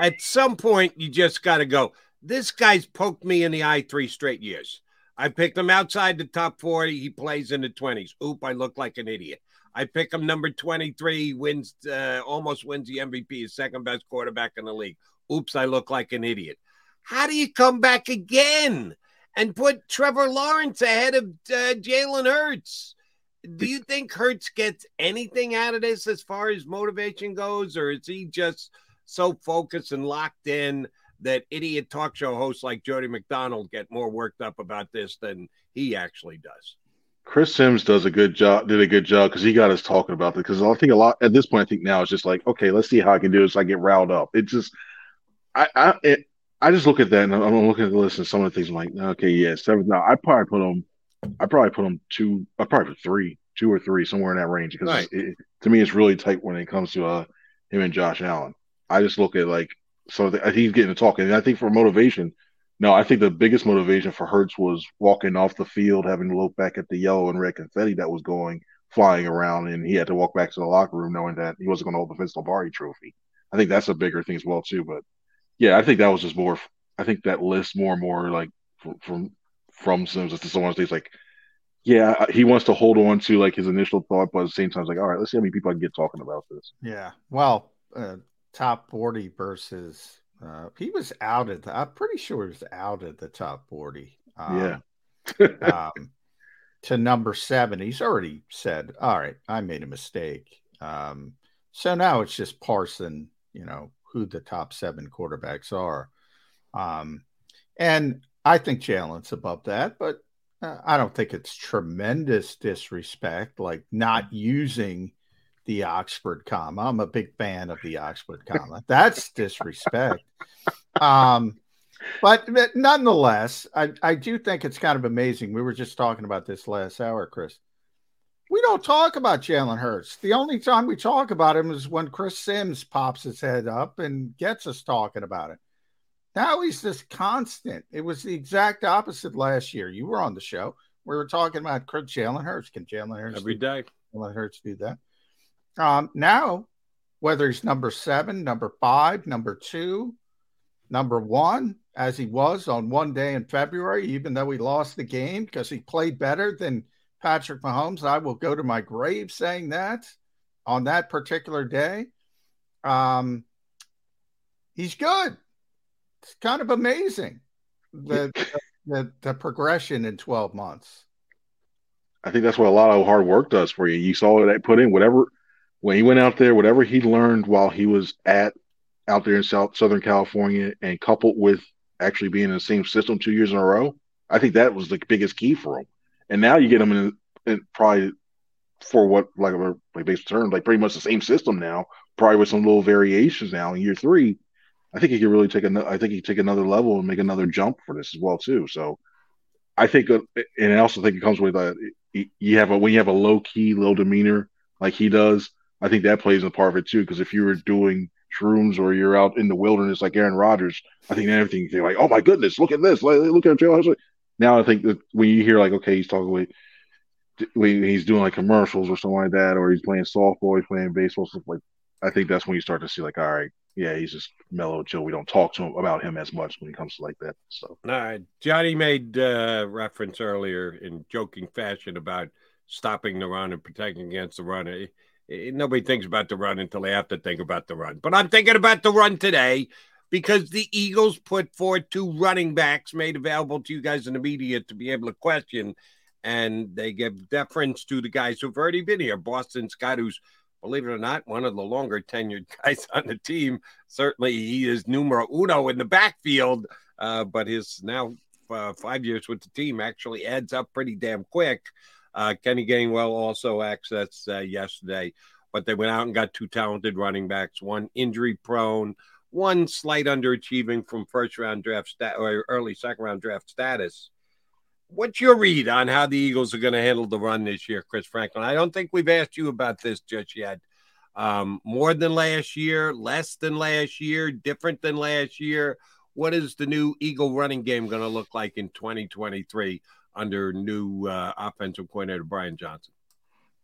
At some point, you just got to go, this guy's poked me in the eye three straight years. I picked him outside the top forty. He plays in the twenties. Oop, I look like an idiot. I pick him number twenty-three. He wins, uh, almost wins the M V P, his second best quarterback in the league. Oops, I look like an idiot. How do you come back again and put Trevor Lawrence ahead of uh, Jalen Hurts? Do you think Hurts gets anything out of this as far as motivation goes, or is he just so focused and locked in that idiot talk show hosts like Jody McDonald get more worked up about this than he actually does? Chris Sims does a good job, did a good job because he got us talking about this. Because I think a lot at this point, I think now it's just like, okay, let's see how I can do this. I get riled up. It's just, I, I, it, I just look at that and I'm, I'm looking at the list and some of the things I'm like, okay, yeah, seven. Now I probably put them, I probably put them two, I probably put three, two or three somewhere in that range because right. it, to me it's really tight when it comes to uh, him and Josh Allen. I just look at like so the, he's getting to talking. And I think for motivation, no, I think the biggest motivation for Hurts was walking off the field, having to look back at the yellow and red confetti that was going flying around, and he had to walk back to the locker room knowing that he wasn't going to hold the Vince Lombardi Trophy. I think that's a bigger thing as well too, but. Yeah, I think that was just more. I think that list more and more like from from Sims to someone who's like, yeah, he wants to hold on to like his initial thought, but at the same time, it's like, all right, let's see how many people I can get talking about this. Yeah, well, uh, top forty versus uh, he was out of. The, I'm pretty sure he was out of the top forty. Um, yeah, um, to number seven, he's already said, all right, I made a mistake. Um, so now it's just parsing, you know, who the top seven quarterbacks are. Um, and I think Jalen's above that, but uh, I don't think it's tremendous disrespect, like not using the Oxford comma. I'm a big fan of the Oxford comma. That's disrespect. Um, but, but nonetheless, I, I do think it's kind of amazing. We were just talking about this last hour, Chris. We don't talk about Jalen Hurts. The only time we talk about him is when Chris Sims pops his head up and gets us talking about it. Now he's just constant. It was the exact opposite last year. You were on the show. We were talking about Jalen Hurts. Can Jalen Hurts every do, day? Jalen Hurts do that. Um, now, whether he's number seven, number five, number two, number one, as he was on one day in February, even though he lost the game because he played better than Patrick Mahomes, I will go to my grave saying that on that particular day. Um, he's good. It's kind of amazing the, the the progression in twelve months. I think that's what a lot of hard work does for you. You saw that put in whatever when he went out there, whatever he learned while he was at out there in South Southern California, and coupled with actually being in the same system two years in a row, I think that was the biggest key for him. And now you get him in, in probably for what like a like basic term, like pretty much the same system now, probably with some little variations now in year three. I think he could really take another. I think he take another level and make another jump for this as well too. So I think, uh, and I also think it comes with a you have a when you have a low key, low demeanor like he does. I think that plays a part of it too. Because if you were doing shrooms or you're out in the wilderness like Aaron Rodgers, I think everything you're like, oh my goodness, look at this, look at Joe. Now I think that when you hear like, okay, he's talking with, when he's doing like commercials or something like that, or he's playing softball, he's playing baseball, stuff like. I think that's when you start to see like, all right. Yeah, he's just mellow, chill. We don't talk to him about him as much when it comes to like that stuff. So. Uh, Johnny made uh, reference earlier in joking fashion about stopping the run and protecting against the run. It, it, nobody thinks about the run until they have to think about the run. But I'm thinking about the run today because the Eagles put forward two running backs made available to you guys in the media to be able to question, and they give deference to the guys who've already been here. Boston Scott, who's believe it or not, one of the longer tenured guys on the team. Certainly he is numero uno in the backfield, uh, but his now uh, five years with the team actually adds up pretty damn quick. Uh, Kenny Gainwell also accessed uh, yesterday, but they went out and got two talented running backs, one injury prone, one slight underachieving from first round draft stat- or early second round draft status. What's your read on how the Eagles are going to handle the run this year, Chris Franklin? I don't think we've asked you about this just yet. Um, more than last year, less than last year, different than last year. What is the new Eagle running game going to look like in twenty twenty-three under new uh, offensive coordinator Brian Johnson?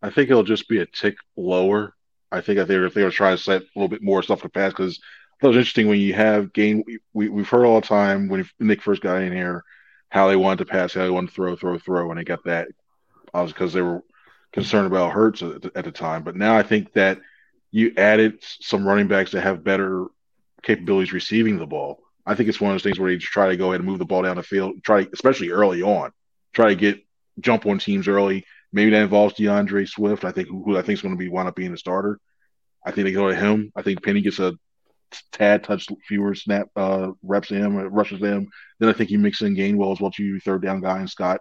I think it'll just be a tick lower. I think if they were, if they were trying to set a little bit more stuff to pass, because I thought it was interesting when you have game. We, we've heard all the time when Nick first got in here, how they wanted to pass, how they wanted to throw, throw, throw, and they got that because they were concerned about Hurts at the, at the time. But now I think that you added some running backs that have better capabilities receiving the ball. I think it's one of those things where they just try to go ahead and move the ball down the field, try especially early on, try to get jump on teams early. Maybe that involves DeAndre Swift, I think, who I think is going to be wound up being the starter. I think they go to him. I think Penny gets a Tad touched fewer snap uh, reps to him, rushes to him. Then I think you mix in Gainwell as well to your third down guy and Scott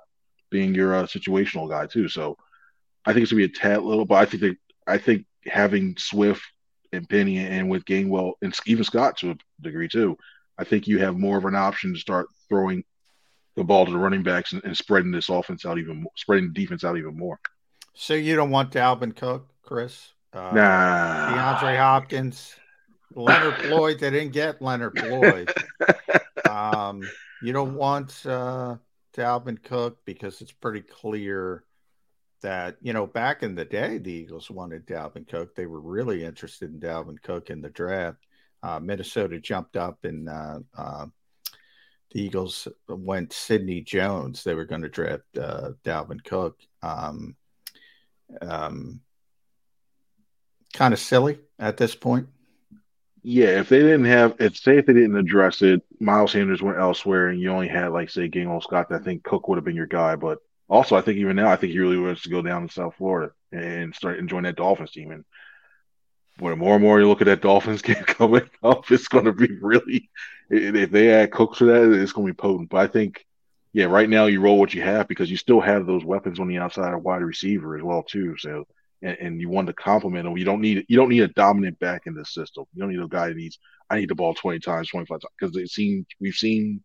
being your uh, situational guy too. So I think it's gonna be a tad little, but I think that I think having Swift and Penny and with Gainwell and even Scott to a degree too, I think you have more of an option to start throwing the ball to the running backs and, and spreading this offense out even more, spreading the defense out even more. So you don't want Dalvin Cook, Chris? Uh, nah. DeAndre Hopkins. Leonard Floyd, they didn't get Leonard Floyd. Um, you don't want uh, Dalvin Cook because it's pretty clear that, you know, back in the day, the Eagles wanted Dalvin Cook. They were really interested in Dalvin Cook in the draft. Uh, Minnesota jumped up and uh, uh, the Eagles went Sidney Jones. They were going to draft uh, Dalvin Cook. Um, um, kind of silly at this point. Yeah, if they didn't have, if say if they didn't address it, Miles Sanders went elsewhere, and you only had like say Gainwell Scott. I think Cook would have been your guy, but also I think even now I think he really wants to go down to South Florida and start enjoying that Dolphins team. And when more and more you look at that Dolphins game coming up, it's going to be really. If they add Cook to that, it's going to be potent. But I think, yeah, right now you roll what you have because you still have those weapons on the outside of wide receiver as well too. So. And, and you want to compliment him. You don't need you don't need a dominant back in this system. You don't need a guy that needs I need the ball twenty times, twenty five times because it seems we've seen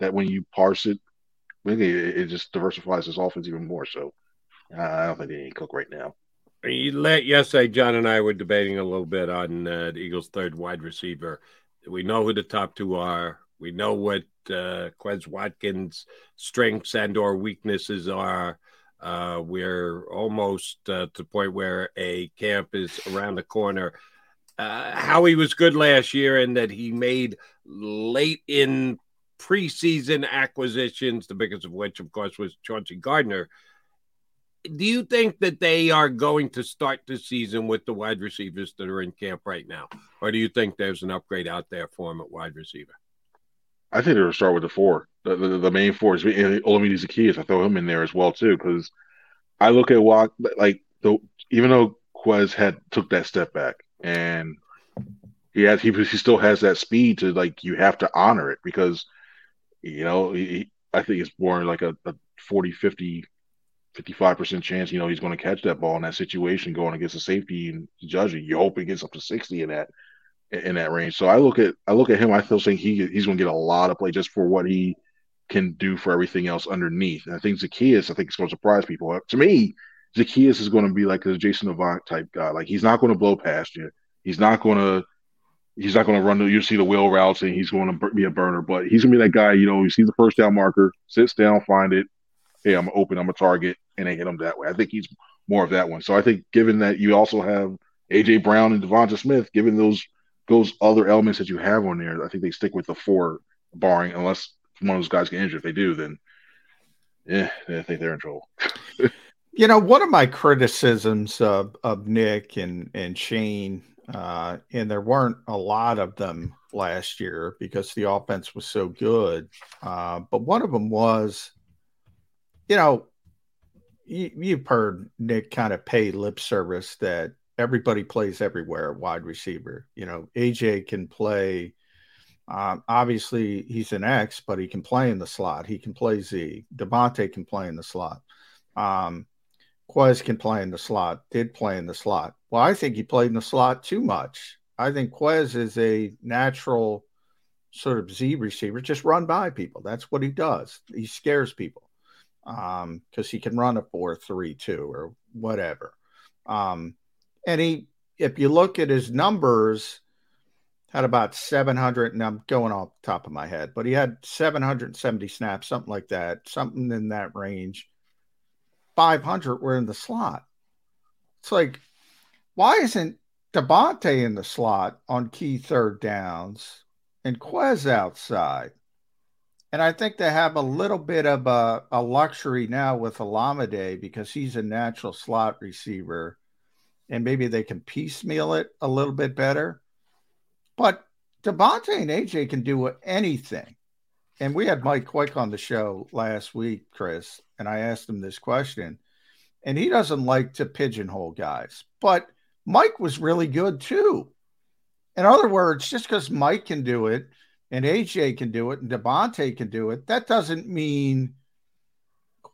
that when you parse it, it, it just diversifies this offense even more. So uh, I don't think they need Cook right now. Yesterday, John and I were debating a little bit on uh, the Eagles' third wide receiver. We know who the top two are. We know what uh, Quez Watkins' strengths and/or weaknesses are. Uh, we're almost uh, to the point where a camp is around the corner. Uh, how he was good last year and that he made late in preseason acquisitions, the biggest of which, of course, was Chauncey Gardner. Do you think that they are going to start the season with the wide receivers that are in camp right now? Or do you think there's an upgrade out there for him at wide receiver? I think they're going to start with the four. The, the, the main four is Olamide Zaccheaus. I throw him in there as well, too, because I look at what, like, the, even though Quez had took that step back and he has, he, he still has that speed to, like, you have to honor it because, you know, he, I think it's more like a, a forty, fifty, fifty-five percent chance, you know, he's going to catch that ball in that situation going against the safety and judging. You hope it gets up to sixty in that. in that range. So I look at I look at him, I feel saying he he's going to get a lot of play just for what he can do for everything else underneath. And I think Zaccheaus, I think it's going to surprise people. To me, Zaccheaus is going to be like a Jason Avant type guy. Like he's not going to blow past you. He's not going to he's not going to run the, you see the wheel routes and he's going to be a burner, but he's going to be that guy, you know, you see the first down marker, sits down, find it. Hey, I'm open, I'm a target, and they hit him that way. I think he's more of that one. So I think given that you also have A J. Brown and Devonta Smith, given those those other elements that you have on there, I think they stick with the four, barring unless one of those guys get injured. If they do, then yeah, I think they're in trouble. You know, one of my criticisms of, of Nick and, and Shane, uh, and there weren't a lot of them last year because the offense was so good. Uh, but one of them was, you know, you, you've heard Nick kind of pay lip service that everybody plays everywhere, wide receiver. You know, A J can play. Um, obviously, he's an X, but he can play in the slot. He can play Z. Devontae can play in the slot. Um, Quez can play in the slot, did play in the slot. Well, I think he played in the slot too much. I think Quez is a natural sort of Z receiver. Just run by people. That's what he does. He scares people because um, he can run a four three two or whatever. Um And he, if you look at his numbers, had about seven hundred, and I'm going off the top of my head, but he had seven hundred seventy snaps, something like that, something in that range. five hundred were in the slot. It's like, why isn't Devontae in the slot on key third downs and Quez outside? And I think they have a little bit of a, a luxury now with Olamide because he's a natural slot receiver. And maybe they can piecemeal it a little bit better. But Devontae and A J can do anything. And we had Mike Quick on the show last week, Chris, and I asked him this question. And he doesn't like to pigeonhole guys. But Mike was really good, too. In other words, just because Mike can do it and A J can do it and Devontae can do it, that doesn't mean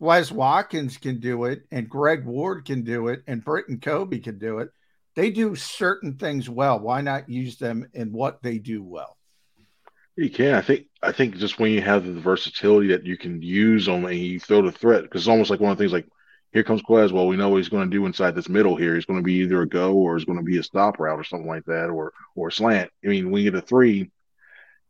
Wes Watkins can do it, and Greg Ward can do it, and Britton Covey can do it. They do certain things well. Why not use them in what they do well? You can. I think I think just when you have the versatility that you can use them and you throw the threat, because it's almost like one of the things like, here comes Quez. Well, we know what he's going to do inside this middle here. He's going to be either a go or it's going to be a stop route or something like that or or a slant. I mean, when you get a three,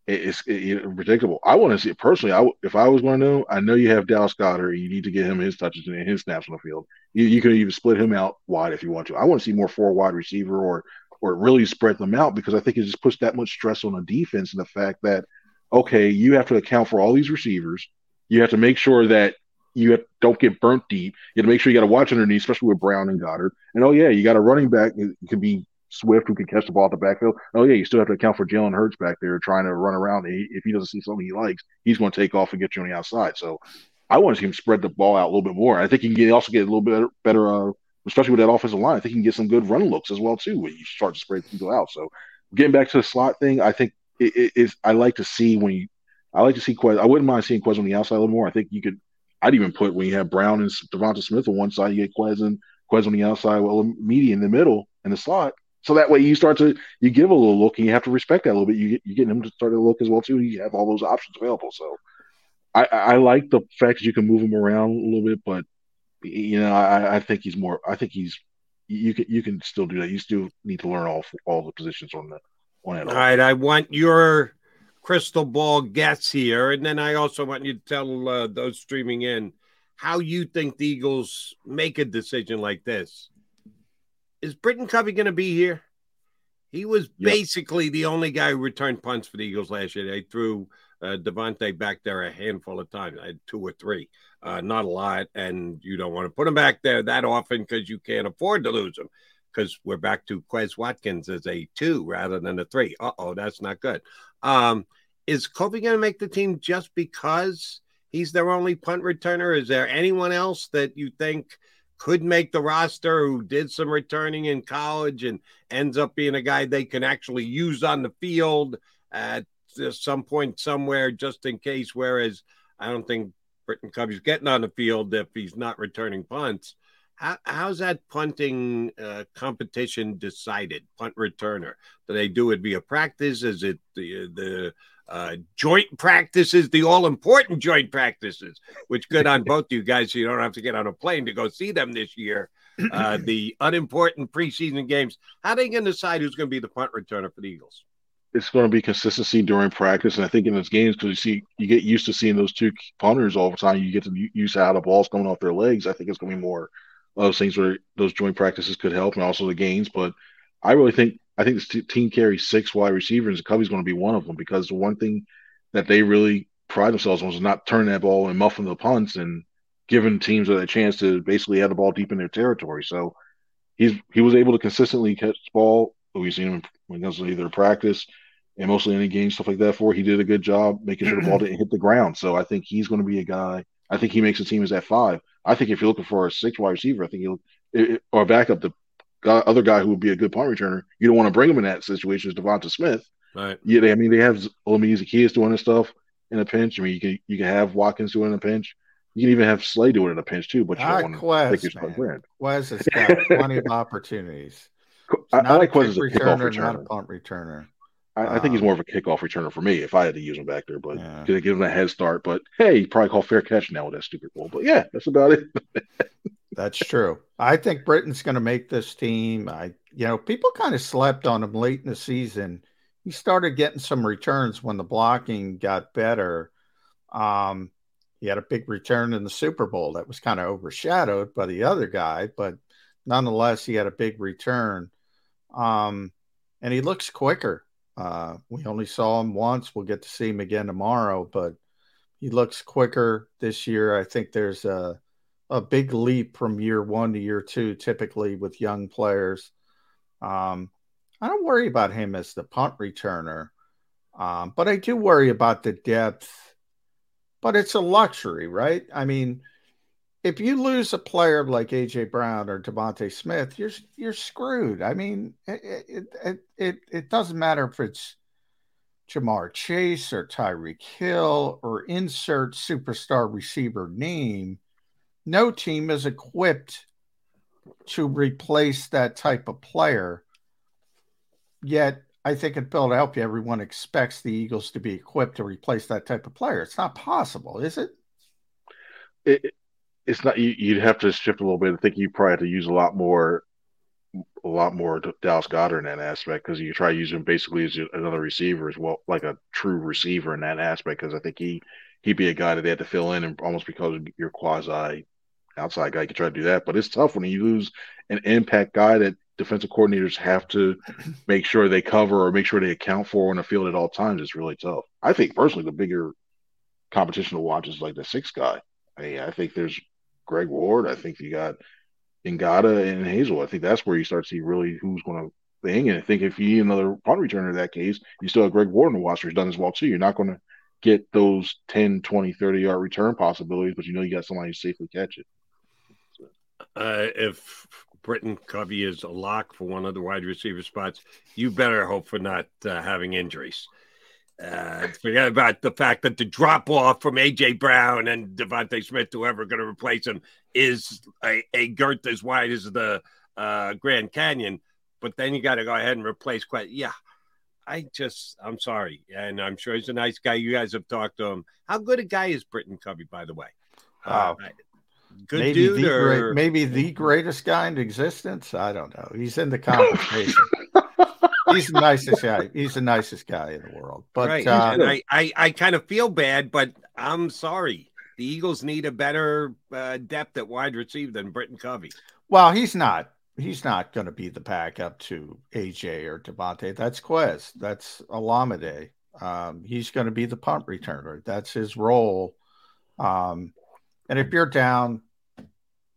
It's it, it, predictable. I want to see it personally. I, if I was going to know, I know you have Dallas Goedert. You need to get him his touches and his snaps on the field. You, you can even split him out wide if you want to. I want to see more four wide receiver or or really spread them out because I think it just puts that much stress on the defense and the fact that, okay, you have to account for all these receivers. You have to make sure that you have, don't get burnt deep. You have to make sure you got to watch underneath, especially with Brown and Goddard. And, oh, yeah, you got a running back. It could be Swift, who can catch the ball at the backfield. Oh, yeah, you still have to account for Jalen Hurts back there trying to run around. If he doesn't see something he likes, he's going to take off and get you on the outside. So I want to see him spread the ball out a little bit more. I think he can get, also get a little bit better, better uh, especially with that offensive line. I think he can get some good run looks as well, too, when you start to spread people out. So getting back to the slot thing, I think it, it, it's, I like to see when you – I like to see Quez. I wouldn't mind seeing Quez on the outside a little more. I think you could – I'd even put when you have Brown and Devonta Smith on one side, you get Quez and Quez on the outside, well, media in the middle in the slot. So that way you start to – you give a little look, and you have to respect that a little bit. You get, you get him to start to look as well, too. You have all those options available. So I, I like the fact that you can move him around a little bit, but, you know, I, I think he's more – I think he's – you can you can still do that. You still need to learn all all the positions on that. On that all right, I want your crystal ball guess here, and then I also want you to tell uh, those streaming in how you think the Eagles make a decision like this. Is Britton Covey going to be here? He was yep. basically the only guy who returned punts for the Eagles last year. They threw uh, Devontae back there a handful of times. I had two or three. Uh, not a lot, and you don't want to put him back there that often because you can't afford to lose him because we're back to Quez Watkins as a two rather than a three. Uh-oh, that's not good. Um, is Kobe going to make the team just because he's their only punt returner? Is there anyone else that you think could make the roster who did some returning in college and ends up being a guy they can actually use on the field at some point somewhere just in case, whereas I don't think Britton Covey's getting on the field if he's not returning punts. How, how's that punting uh, competition decided, punt returner? Do they do it via practice? Is it the the uh, joint practices, the all-important joint practices, which good on both you guys so you don't have to get on a plane to go see them this year, uh, the unimportant preseason games? How are they going to decide who's going to be the punt returner for the Eagles? It's going to be consistency during practice, and I think in those games, because you see, you get used to seeing those two punters all the time. You get to use how the ball's coming off their legs. I think it's going to be more of those things where those joint practices could help, and also the gains. But I really think I think this team carries six wide receivers, and Covey's going to be one of them, because the one thing that they really pride themselves on is not turning that ball and muffing the punts and giving teams a chance to basically have the ball deep in their territory. So he's he was able to consistently catch the ball. We've seen him when it comes to either practice and mostly in the game, stuff like that. For he did a good job making sure the ball didn't hit the ground. So I think he's going to be a guy. I think he makes the team as that five. I think if you're looking for a six wide receiver, I think he'll it, or backup the guy, other guy who would be a good punt returner. You don't want to bring him in that situation is Devonta Smith. Right? Yeah, they, I mean they have Olamize Zaccheaus doing this stuff in a pinch. I mean you can you can have Watkins doing it in a pinch. You can even have Slay doing it in a pinch too. But you don't want to take your brand. Wes has got plenty of opportunities. I, I like Quez as a kickoff returner, not a punt returner. I, I think he's more of a kickoff returner for me if I had to use him back there, but yeah. Give him a head start. But hey, you probably call fair catch now with that stupid ball. But yeah, that's about it. That's true. I think Britton's going to make this team. I, you know, people kind of slept on him late in the season. He started getting some returns when the blocking got better. Um, he had a big return in the Super Bowl that was kind of overshadowed by the other guy, but nonetheless, he had a big return. Um, and he looks quicker. Uh, we only saw him once. We'll get to see him again tomorrow, but he looks quicker this year. I think there's a, a big leap from year one to year two, typically with young players. Um, I don't worry about him as the punt returner, um, but I do worry about the depth, but it's a luxury, right? I mean, if you lose a player like A J. Brown or Devonta Smith, you're you're screwed. I mean, it it it, it doesn't matter if it's Jamar Chase or Tyreek Hill or insert superstar receiver name. No team is equipped to replace that type of player. Yet, I think in Philadelphia, everyone expects the Eagles to be equipped to replace that type of player. It's not possible, is it? It It's not you, you'd have to shift a little bit. I think you probably have to use a lot more, a lot more Dallas Goedert in that aspect, because you try to use him basically as another receiver as well, like a true receiver in that aspect. Because I think he he'd be a guy that they had to fill in, and almost because you're quasi outside guy, you can try to do that. But it's tough when you lose an impact guy that defensive coordinators have to make sure they cover or make sure they account for on the field at all times. It's really tough. I think personally, the bigger competition to watch is like the sixth guy. I mean, I think there's Greg Ward. I think you got Ngata and Hazel. I think that's where you start to see really who's going to thing. And I think if you need another punt returner in that case, you still have Greg Ward in the roster who's done as well too. You're not going to get those ten, twenty, thirty yard return possibilities, but you know you got somebody who safely catch it. So. Uh, if Britton Covey is a lock for one of the wide receiver spots, you better hope for not uh, having injuries. Uh, forget about the fact that the drop-off from A J. Brown and Devontae Smith, whoever going to replace him, is a, a girth as wide as the uh, Grand Canyon. But then you got to go ahead and replace quite. Yeah, I just – I'm sorry. And I'm sure he's a nice guy. You guys have talked to him. How good a guy is Britton Covey, by the way? Uh, uh, good maybe dude the or great, – maybe the greatest guy in existence? I don't know. He's in the conversation. He's the nicest guy. He's the nicest guy in the world. But right. uh, I, I, I kind of feel bad, but I'm sorry. The Eagles need a better uh, depth at wide receiver than Britton Covey. Well, he's not. He's not going to be the backup to A J or Devontae. That's Quez. That's Olamide. Um, he's going to be the punt returner. That's his role. Um, and if you're down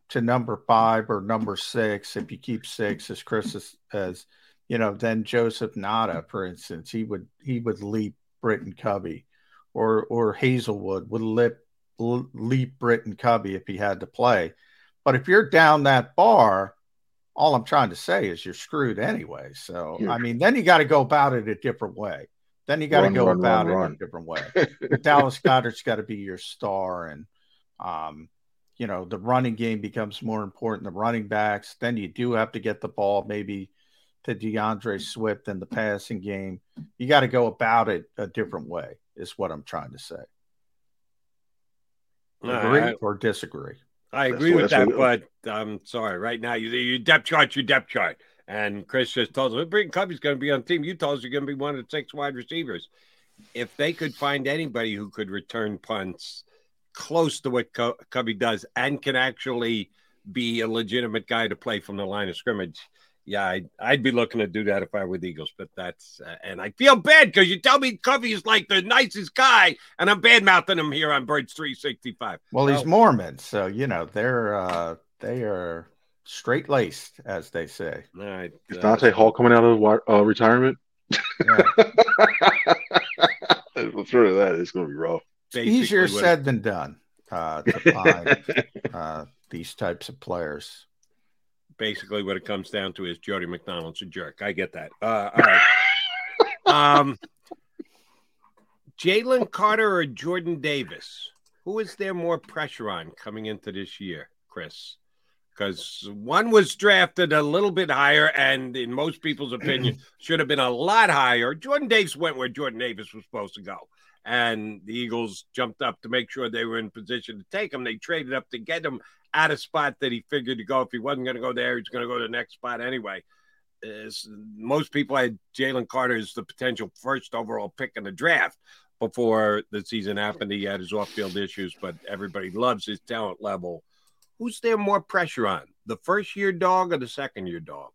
to number five or number six, if you keep six, as Chris is, as you know, then Joseph Nata, for instance, he would he would leap Britton Covey, or or Hazelwood would leap leap Britton Covey if he had to play. But if you're down that bar, all I'm trying to say is you're screwed anyway. So, yeah. I mean, then you got to go about it a different way. Then you got to go run, about run, it run. a different way. Dallas Goedert's got to be your star. And, um, you know, the running game becomes more important, the running backs. Then you do have to get the ball maybe to DeAndre Swift in the passing game. You got to go about it a different way is what I'm trying to say. Agree uh, or disagree? I agree with that, but I'm sorry. Right now, you, you depth chart, your depth chart. And Chris just told us, Britton Covey's going to be on the team. You told us you're going to be one of the six wide receivers. If they could find anybody who could return punts close to what Co- Covey does and can actually be a legitimate guy to play from the line of scrimmage, yeah, I'd, I'd be looking to do that if I were the Eagles. But that's uh, – and I feel bad because you tell me Covey is like the nicest guy, and I'm bad-mouthing him here on Birds three sixty-five. Well, so, he's Mormon, so, you know, they're uh, they are straight-laced, as they say. All right, is uh, Dante Hall coming out of uh, retirement? Yeah. I'm sure of that. It's going to be rough. Basically, easier said than done uh, to find uh, these types of players. Basically, what it comes down to is Jody McDonald's a jerk. I get that. Uh, all right. um, Jalen Carter or Jordan Davis? Who is there more pressure on coming into this year, Chris? Because one was drafted a little bit higher and, in most people's opinion, should have been a lot higher. Jordan Davis went where Jordan Davis was supposed to go. And the Eagles jumped up to make sure they were in position to take him. They traded up to get him at a spot that he figured to go. If he wasn't going to go there, he's going to go to the next spot anyway. Uh, most people had Jalen Carter as the potential first overall pick in the draft before the season happened. He had his off-field issues, but everybody loves his talent level. Who's there more pressure on, the first-year dog or the second-year dog?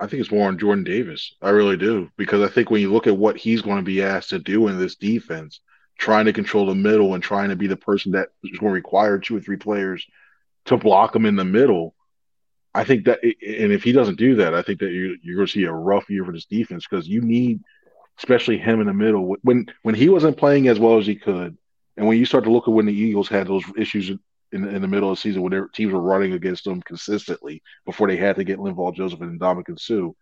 I think it's more on Jordan Davis. I really do. Because I think when you look at what he's going to be asked to do in this defense, trying to control the middle and trying to be the person that is going to require two or three players to block him in the middle, I think that – and if he doesn't do that, I think that you're, you're going to see a rough year for this defense because you need – especially him in the middle. When when he wasn't playing as well as he could, and when you start to look at when the Eagles had those issues – In, in the middle of the season when their teams were running against them consistently before they had to get Linval Joseph and Ndamukong Suh.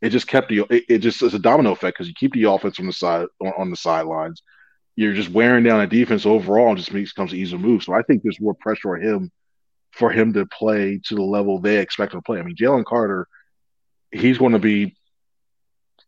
It just kept the it, it just is a domino effect because you keep the offense on the side on, on the sidelines. You're just wearing down a defense overall and just makes comes easier move. So I think there's more pressure on him for him to play to the level they expect him to play. I mean, Jalen Carter, he's going to be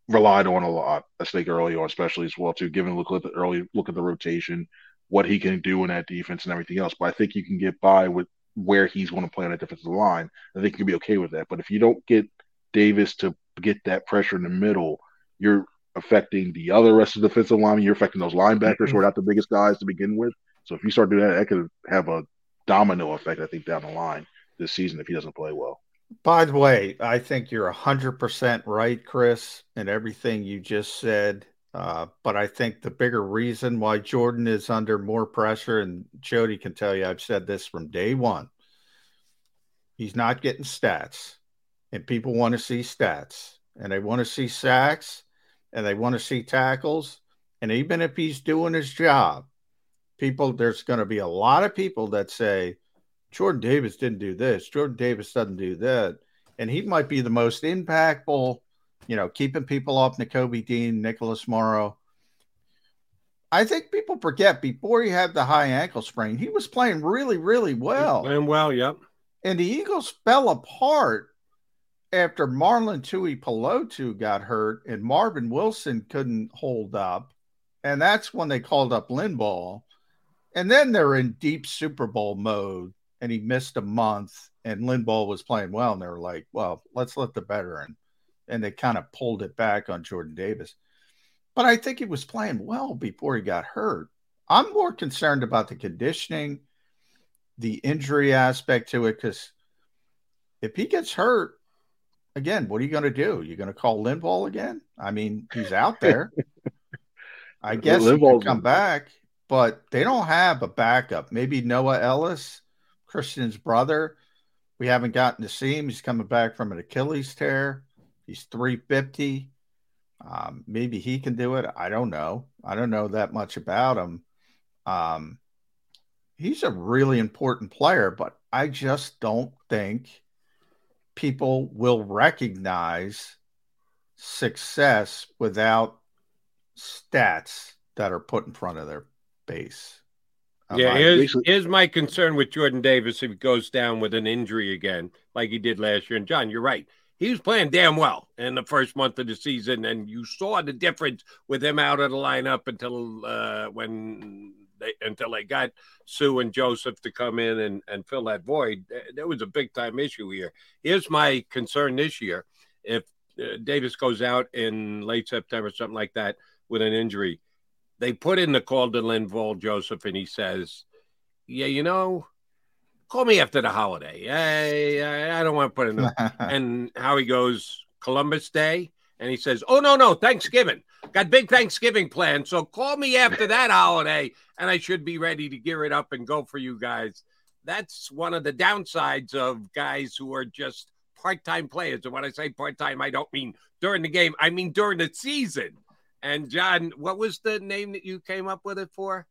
relied on a lot, I think, early on, especially as well, too, given look at the early look at the rotation, what he can do in that defense and everything else. But I think you can get by with where he's going to play on that defensive line. I think you'll be okay with that. But if you don't get Davis to get that pressure in the middle, you're affecting the other rest of the defensive line. You're affecting those linebackers mm-hmm. who are not the biggest guys to begin with. So if you start doing that, that could have a domino effect, I think, down the line this season if he doesn't play well. By the way, I think you're one hundred percent right, Chris, in everything you just said. Uh, but I think the bigger reason why Jordan is under more pressure, and Jody can tell you I've said this from day one, he's not getting stats. And people want to see stats. And they want to see sacks. And they want to see tackles. And even if he's doing his job, people, there's going to be a lot of people that say, Jordan Davis didn't do this. Jordan Davis doesn't do that. And he might be the most impactful, you know, keeping people off Nakobe Dean, Nicholas Morrow. I think people forget before he had the high ankle sprain, he was playing really, really well. He's playing well, yep. And the Eagles fell apart after Marlon Tuipulotu got hurt and Marvin Wilson couldn't hold up. And that's when they called up Linval. And then they're in deep Super Bowl mode and he missed a month and Linval was playing well. And they were like, well, let's let the veteran. And they kind of pulled it back on Jordan Davis. But I think he was playing well before he got hurt. I'm more concerned about the conditioning the injury aspect to it, because if he gets hurt, again, what are you going to do? You're going to call Linval again? I mean, he's out there. I guess Linval he could come back, but they don't have a backup. Maybe Noah Ellis, Christian's brother. We haven't gotten to see him. He's coming back from an Achilles tear. He's three fifty. Um, maybe he can do it. I don't know. I don't know that much about him. Um, he's a really important player, but I just don't think people will recognize success without stats that are put in front of their face. Um, yeah, here's, here's my concern with Jordan Davis if he goes down with an injury again, like he did last year. And, John, you're right. He was playing damn well in the first month of the season, and you saw the difference with him out of the lineup until uh, when they until they got Sue and Joseph to come in and, and fill that void. There was a big-time issue here. Here's my concern this year. If uh, Davis goes out in late September, something like that, with an injury, they put in the call to Linval Joseph, and he says, yeah, you know, call me after the holiday. I, I, I don't want to put it in. And how he goes, Columbus Day. And he says, oh, no, no, Thanksgiving. Got big Thanksgiving plans. So call me after that holiday, and I should be ready to gear it up and go for you guys. That's one of the downsides of guys who are just part-time players. And when I say part-time, I don't mean during the game. I mean during the season. And, John, what was the name that you came up with it for?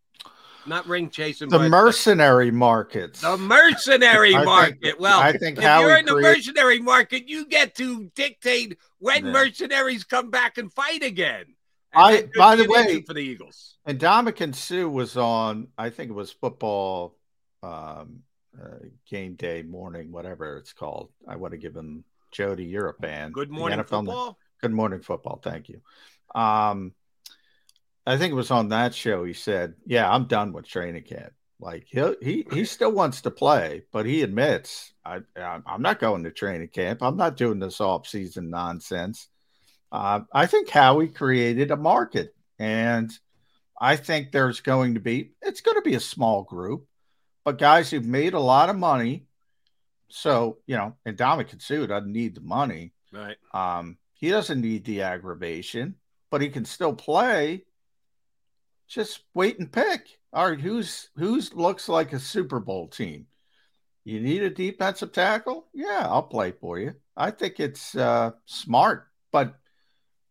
Not ring chasing. The mercenary markets. The mercenary market. Think, well, I think if you're in the creates... mercenary market, you get to dictate when yeah. mercenaries come back and fight again. And I, by the way, for the Eagles. And Ndamukong Suh was on, I think it was football um, uh, game day morning, whatever it's called. I want to give him Jody, you're a fan. Good morning football. Good morning football. Thank you. Um, I think it was on that show. He said, yeah, I'm done with training camp. Like he, he, he still wants to play, but he admits I, I'm not going to training camp. I'm not doing this off season nonsense. Uh, I think Howie created a market, and I think there's going to be, it's going to be a small group, but guys who've made a lot of money. So, you know, and Ndamukong Suh doesn't need the money. Right. Um, he doesn't need the aggravation, but he can still play. Just wait and pick. All right, who's who's looks like a Super Bowl team? You need a defensive tackle? Yeah, I'll play for you. I think it's uh, smart, but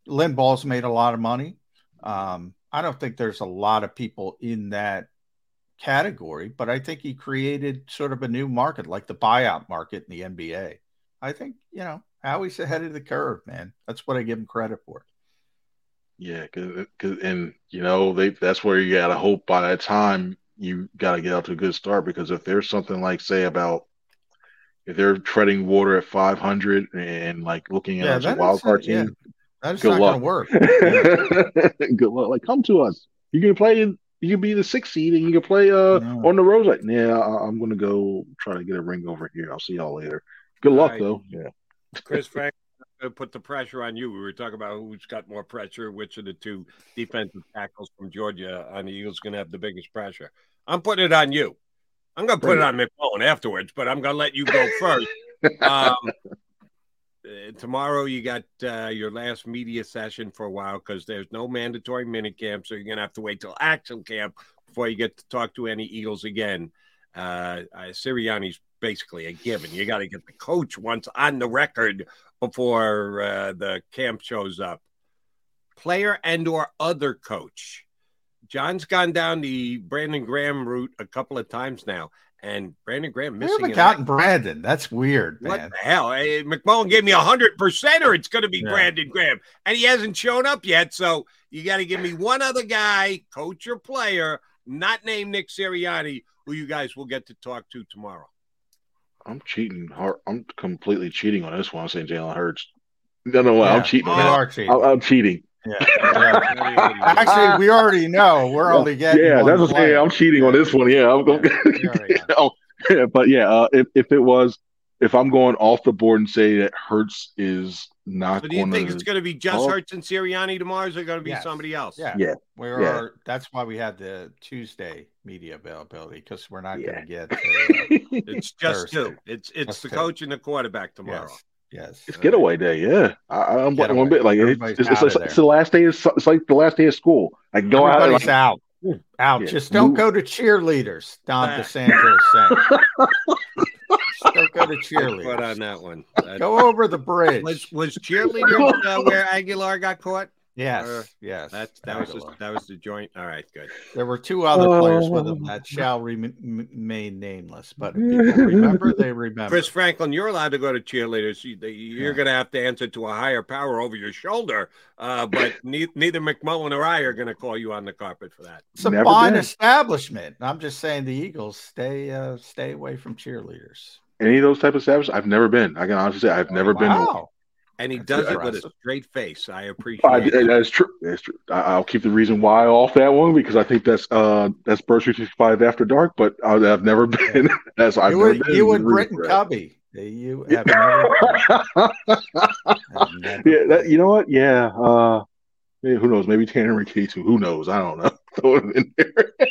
Linval's made a lot of money. Um, I don't think there's a lot of people in that category, but I think he created sort of a new market, like the buyout market in the N B A. I think, you know, Howie's ahead of the curve, man. That's what I give him credit for. Yeah, cause, cause, and, you know, they that's where you got to hope by that time you got to get out to a good start, because if there's something like, say, about if they're treading water at five hundred and, like, looking at yeah, us a wild card team, yeah. That's not going to work. Yeah. Good luck. Like, come to us. You can play, you can be the sixth seed and you can play uh, no. on the road. Like, yeah, I, I'm going to go try to get a ring over here. I'll see y'all later. Good luck, right. though. Yeah. Chris Frank. Put the pressure on you. We were talking about who's got more pressure, which of the two defensive tackles from Georgia on the Eagles going to have the biggest pressure. I'm putting it on you. I'm going to put it on McMullen afterwards, but I'm going to let you go first. um, tomorrow you got uh, your last media session for a while because there's no mandatory minicamp, so you're going to have to wait till action camp before you get to talk to any Eagles again. Uh, uh, Sirianni's basically a given. You got to get the coach once on the record before uh, the camp shows up. Player and or other coach. John's gone down the Brandon Graham route a couple of times now, and Brandon Graham missing. We haven't gotten Brandon. That's weird, man. What the hell? Hey, McMullen gave me one hundred percent or it's going to be yeah. Brandon Graham, and he hasn't shown up yet, so you got to give me one other guy, coach or player, not named Nick Sirianni, who you guys will get to talk to tomorrow. I'm cheating hard. I'm completely cheating on this one. I'm saying Jalen Hurts. No, no, yeah, I'm cheating. You are cheating. I'm, I'm cheating. Yeah, yeah. Actually, we already know. We're only getting. Yeah, that's what I'm saying. I'm cheating on this one. Yeah, I'm going. Yeah, yeah, but yeah, uh, if if it was, if I'm going off the board and say that Hurts is not. So do you think it's going to be just Hurts and Sirianni tomorrow? Or is it going to be yes. somebody else? Yeah, yeah. We are. Yeah. That's why we had the Tuesday media availability because we're not yeah. going to get. The, uh, it's just Thursday. two. It's it's just the two. coach and the quarterback tomorrow. Yes. Yes, it's getaway day. Yeah, I, I'm getaway. One bit like it's, it's, it's, it's, it's the last day. Of, it's like the last day of school. Like go Everybody's out, like, out, out. Yeah. Just don't Move. go to cheerleaders. Don DeSantis saying, just don't go to cheerleaders. Put on that one. That, go over the bridge. Was, was cheerleaders uh, where Aguilar got caught? Yes, or, yes. That's, that Aguilar. was just, that was the joint. All right, good. There were two other oh. players with him that shall remain nameless, but if people remember, they remember. Chris Franklin, you're allowed to go to cheerleaders. You're yeah. going to have to answer to a higher power over your shoulder, uh, but ne- neither McMullen or I are going to call you on the carpet for that. It's a Never fine been. establishment. I'm just saying the Eagles stay uh, stay away from cheerleaders. Any of those type of establishments? I've never been. I can honestly say I've oh, never wow. been. Wow. And he does it with a straight face. I appreciate I, it. That's true. That's true. I, I'll keep the reason why off that one because I think that's uh, that's Birds three sixty-five After Dark. But I, I've never been. That's I've you never would, been. You and Britton Covey. You have never. never yeah. That, you know what? Yeah. Uh, yeah. Who knows? Maybe Tanner and K two. Who knows? I don't know. Throw him in there.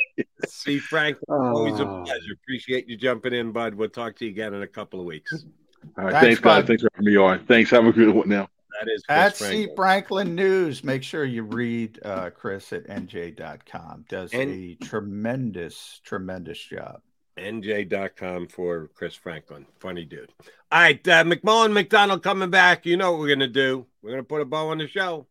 See, Frank. Always uh, a pleasure. Appreciate you jumping in, bud. We'll talk to you again in a couple of weeks. All right, thanks, guys. Thanks for having me on. Thanks. Have a good one now. That is Chris at Franklin. C. Franklin News. Make sure you read uh, Chris at N J dot com. Does N- a tremendous, tremendous job. N J dot com for Chris Franklin. Funny dude. All right, uh, McMullen, McDonald coming back. You know what we're going to do. We're going to put a bow on the show.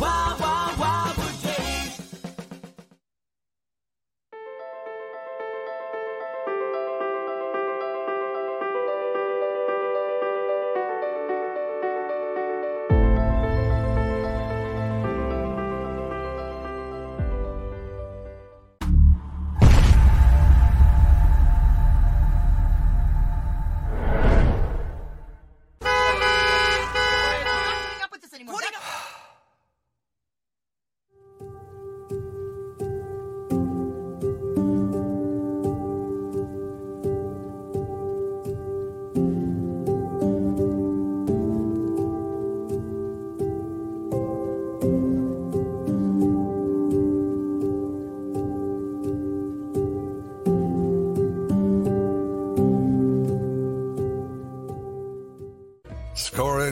Wow, wow, wow,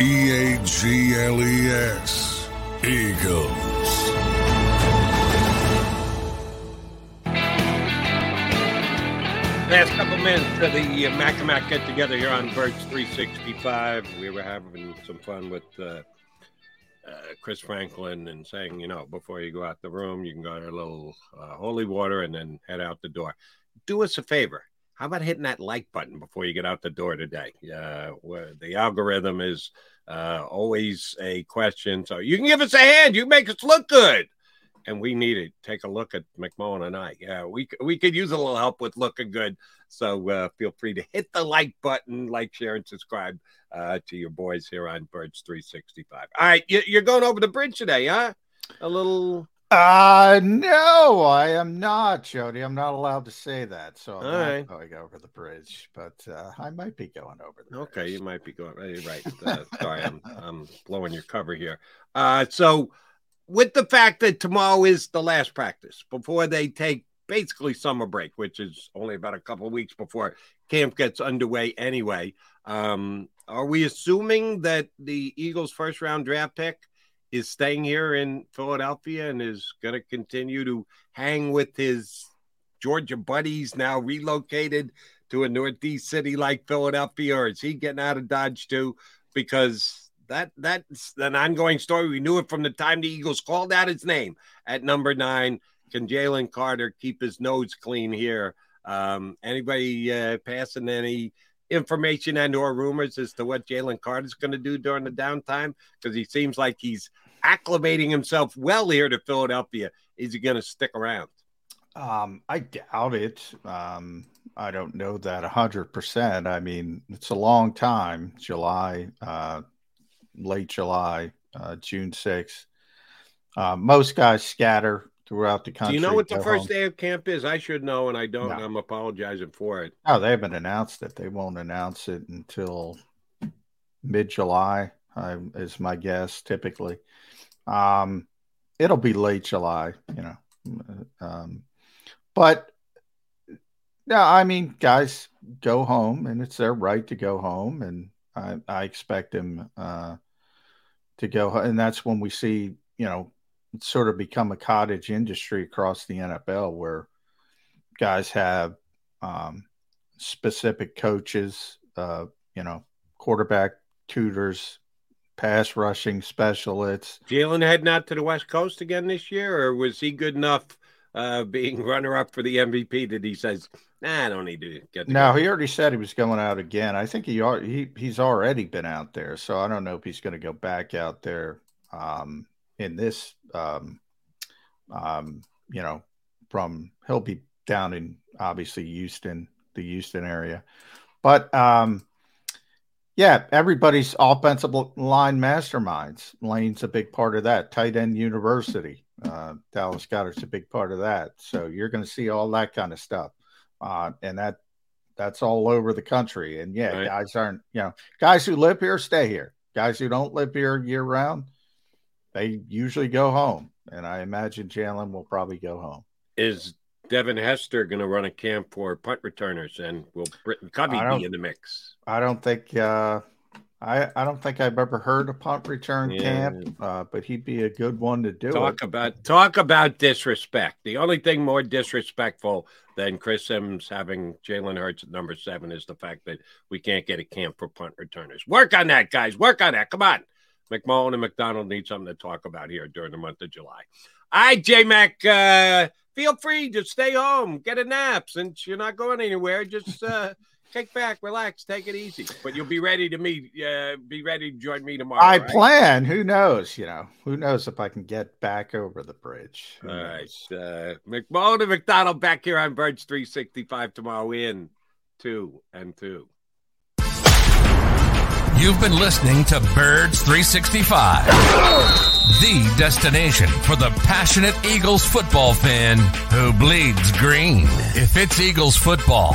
E A G L E S, Eagles. Last couple minutes for the uh, Mac-a-Mac get-together here on Birds three sixty-five. We were having some fun with uh, uh, Chris Franklin and saying, you know, before you go out the room, you can go to a little uh, holy water and then head out the door. Do us a favor. How about hitting that like button before you get out the door today? Uh, where the algorithm is uh, always a question. So you can give us a hand. You make us look good. And we need it. Take a look at McMullen and I. Yeah, we we could use a little help with looking good. So uh, feel free to hit the like button, like, share, and subscribe uh, to your boys here on Birds three sixty-five. All right, you, you're going over the bridge today, huh? A little... Uh, no, I am not, Jody. I'm not allowed to say that. So I'm All not right. going over the bridge, but uh, I might be going over the okay, bridge. Okay, you might be going... Right. Uh, sorry, I'm, I'm blowing your cover here. Uh, so... With the fact that tomorrow is the last practice before they take basically summer break, which is only about a couple of weeks before camp gets underway anyway, um, are we assuming that the Eagles' first-round draft pick is staying here in Philadelphia and is going to continue to hang with his Georgia buddies now relocated to a Northeast city like Philadelphia, or is he getting out of Dodge too? Because... That That's an ongoing story. We knew it from the time the Eagles called out his name at number nine. Can Jalen Carter keep his nose clean here? Um, anybody uh, passing any information and or rumors as to what Jalen Carter's going to do during the downtime? Because he seems like he's acclimating himself well here to Philadelphia. Is he going to stick around? Um, I doubt it. Um, I don't know that one hundred percent. I mean, it's a long time, July, uh late July, uh, June sixth. Uh, most guys scatter throughout the country. Do you know what the first home. day of camp is? I should know, and I don't. No. I'm apologizing for it. Oh, they haven't announced it. They won't announce it until mid-July, uh, is my guess, typically. Um, it'll be late July, you know. Um, but, no, I mean, guys go home, and it's their right to go home, and I, I expect him uh, to go. And that's when we see, you know, it's sort of become a cottage industry across the N F L where guys have um, specific coaches, uh, you know, quarterback tutors, pass rushing specialists. Jalen heading out to the West Coast again this year, or was he good enough uh, being runner-up for the M V P that he says – Nah, I don't need to get. No, he already said he was going out again. I think he, are, he he's already been out there, so I don't know if he's going to go back out there um, in this. Um, um, you know, from he'll be down in obviously Houston, the Houston area, but um, yeah, everybody's offensive line masterminds. Lane's a big part of that. Tight end university, uh, Dallas Goddard's a big part of that. So you're going to see all that kind of stuff. Uh, and that that's all over the country. And, yeah, right. guys aren't, you know, guys who live here stay here. Guys who don't live here year-round, they usually go home. And I imagine Jalen will probably go home. Is Devin Hester going to run a camp for punt returners? And will Britton Covey be in the mix? I don't think uh, I, I don't think I've ever heard a punt return yeah. camp, uh, but he'd be a good one to do talk it. About, talk about disrespect. The only thing more disrespectful – then Chris Sims having Jalen Hurts at number seven is the fact that we can't get a camp for punt returners. Work on that, guys. Work on that. Come on. McMullen and McDonald need something to talk about here during the month of July. All right, J-Mac, uh, feel free to stay home. Get a nap since you're not going anywhere. Just uh, kick back, relax, take it easy. But you'll be ready to meet. Uh, be ready to join me tomorrow. I right? plan. Who knows? You know, who knows if I can get back over the bridge. Who All knows? right. Uh, McMullen and McDonald back here on Birds three sixty-five tomorrow in two and two. You've been listening to Birds three sixty-five, the destination for the passionate Eagles football fan who bleeds green. If it's Eagles football,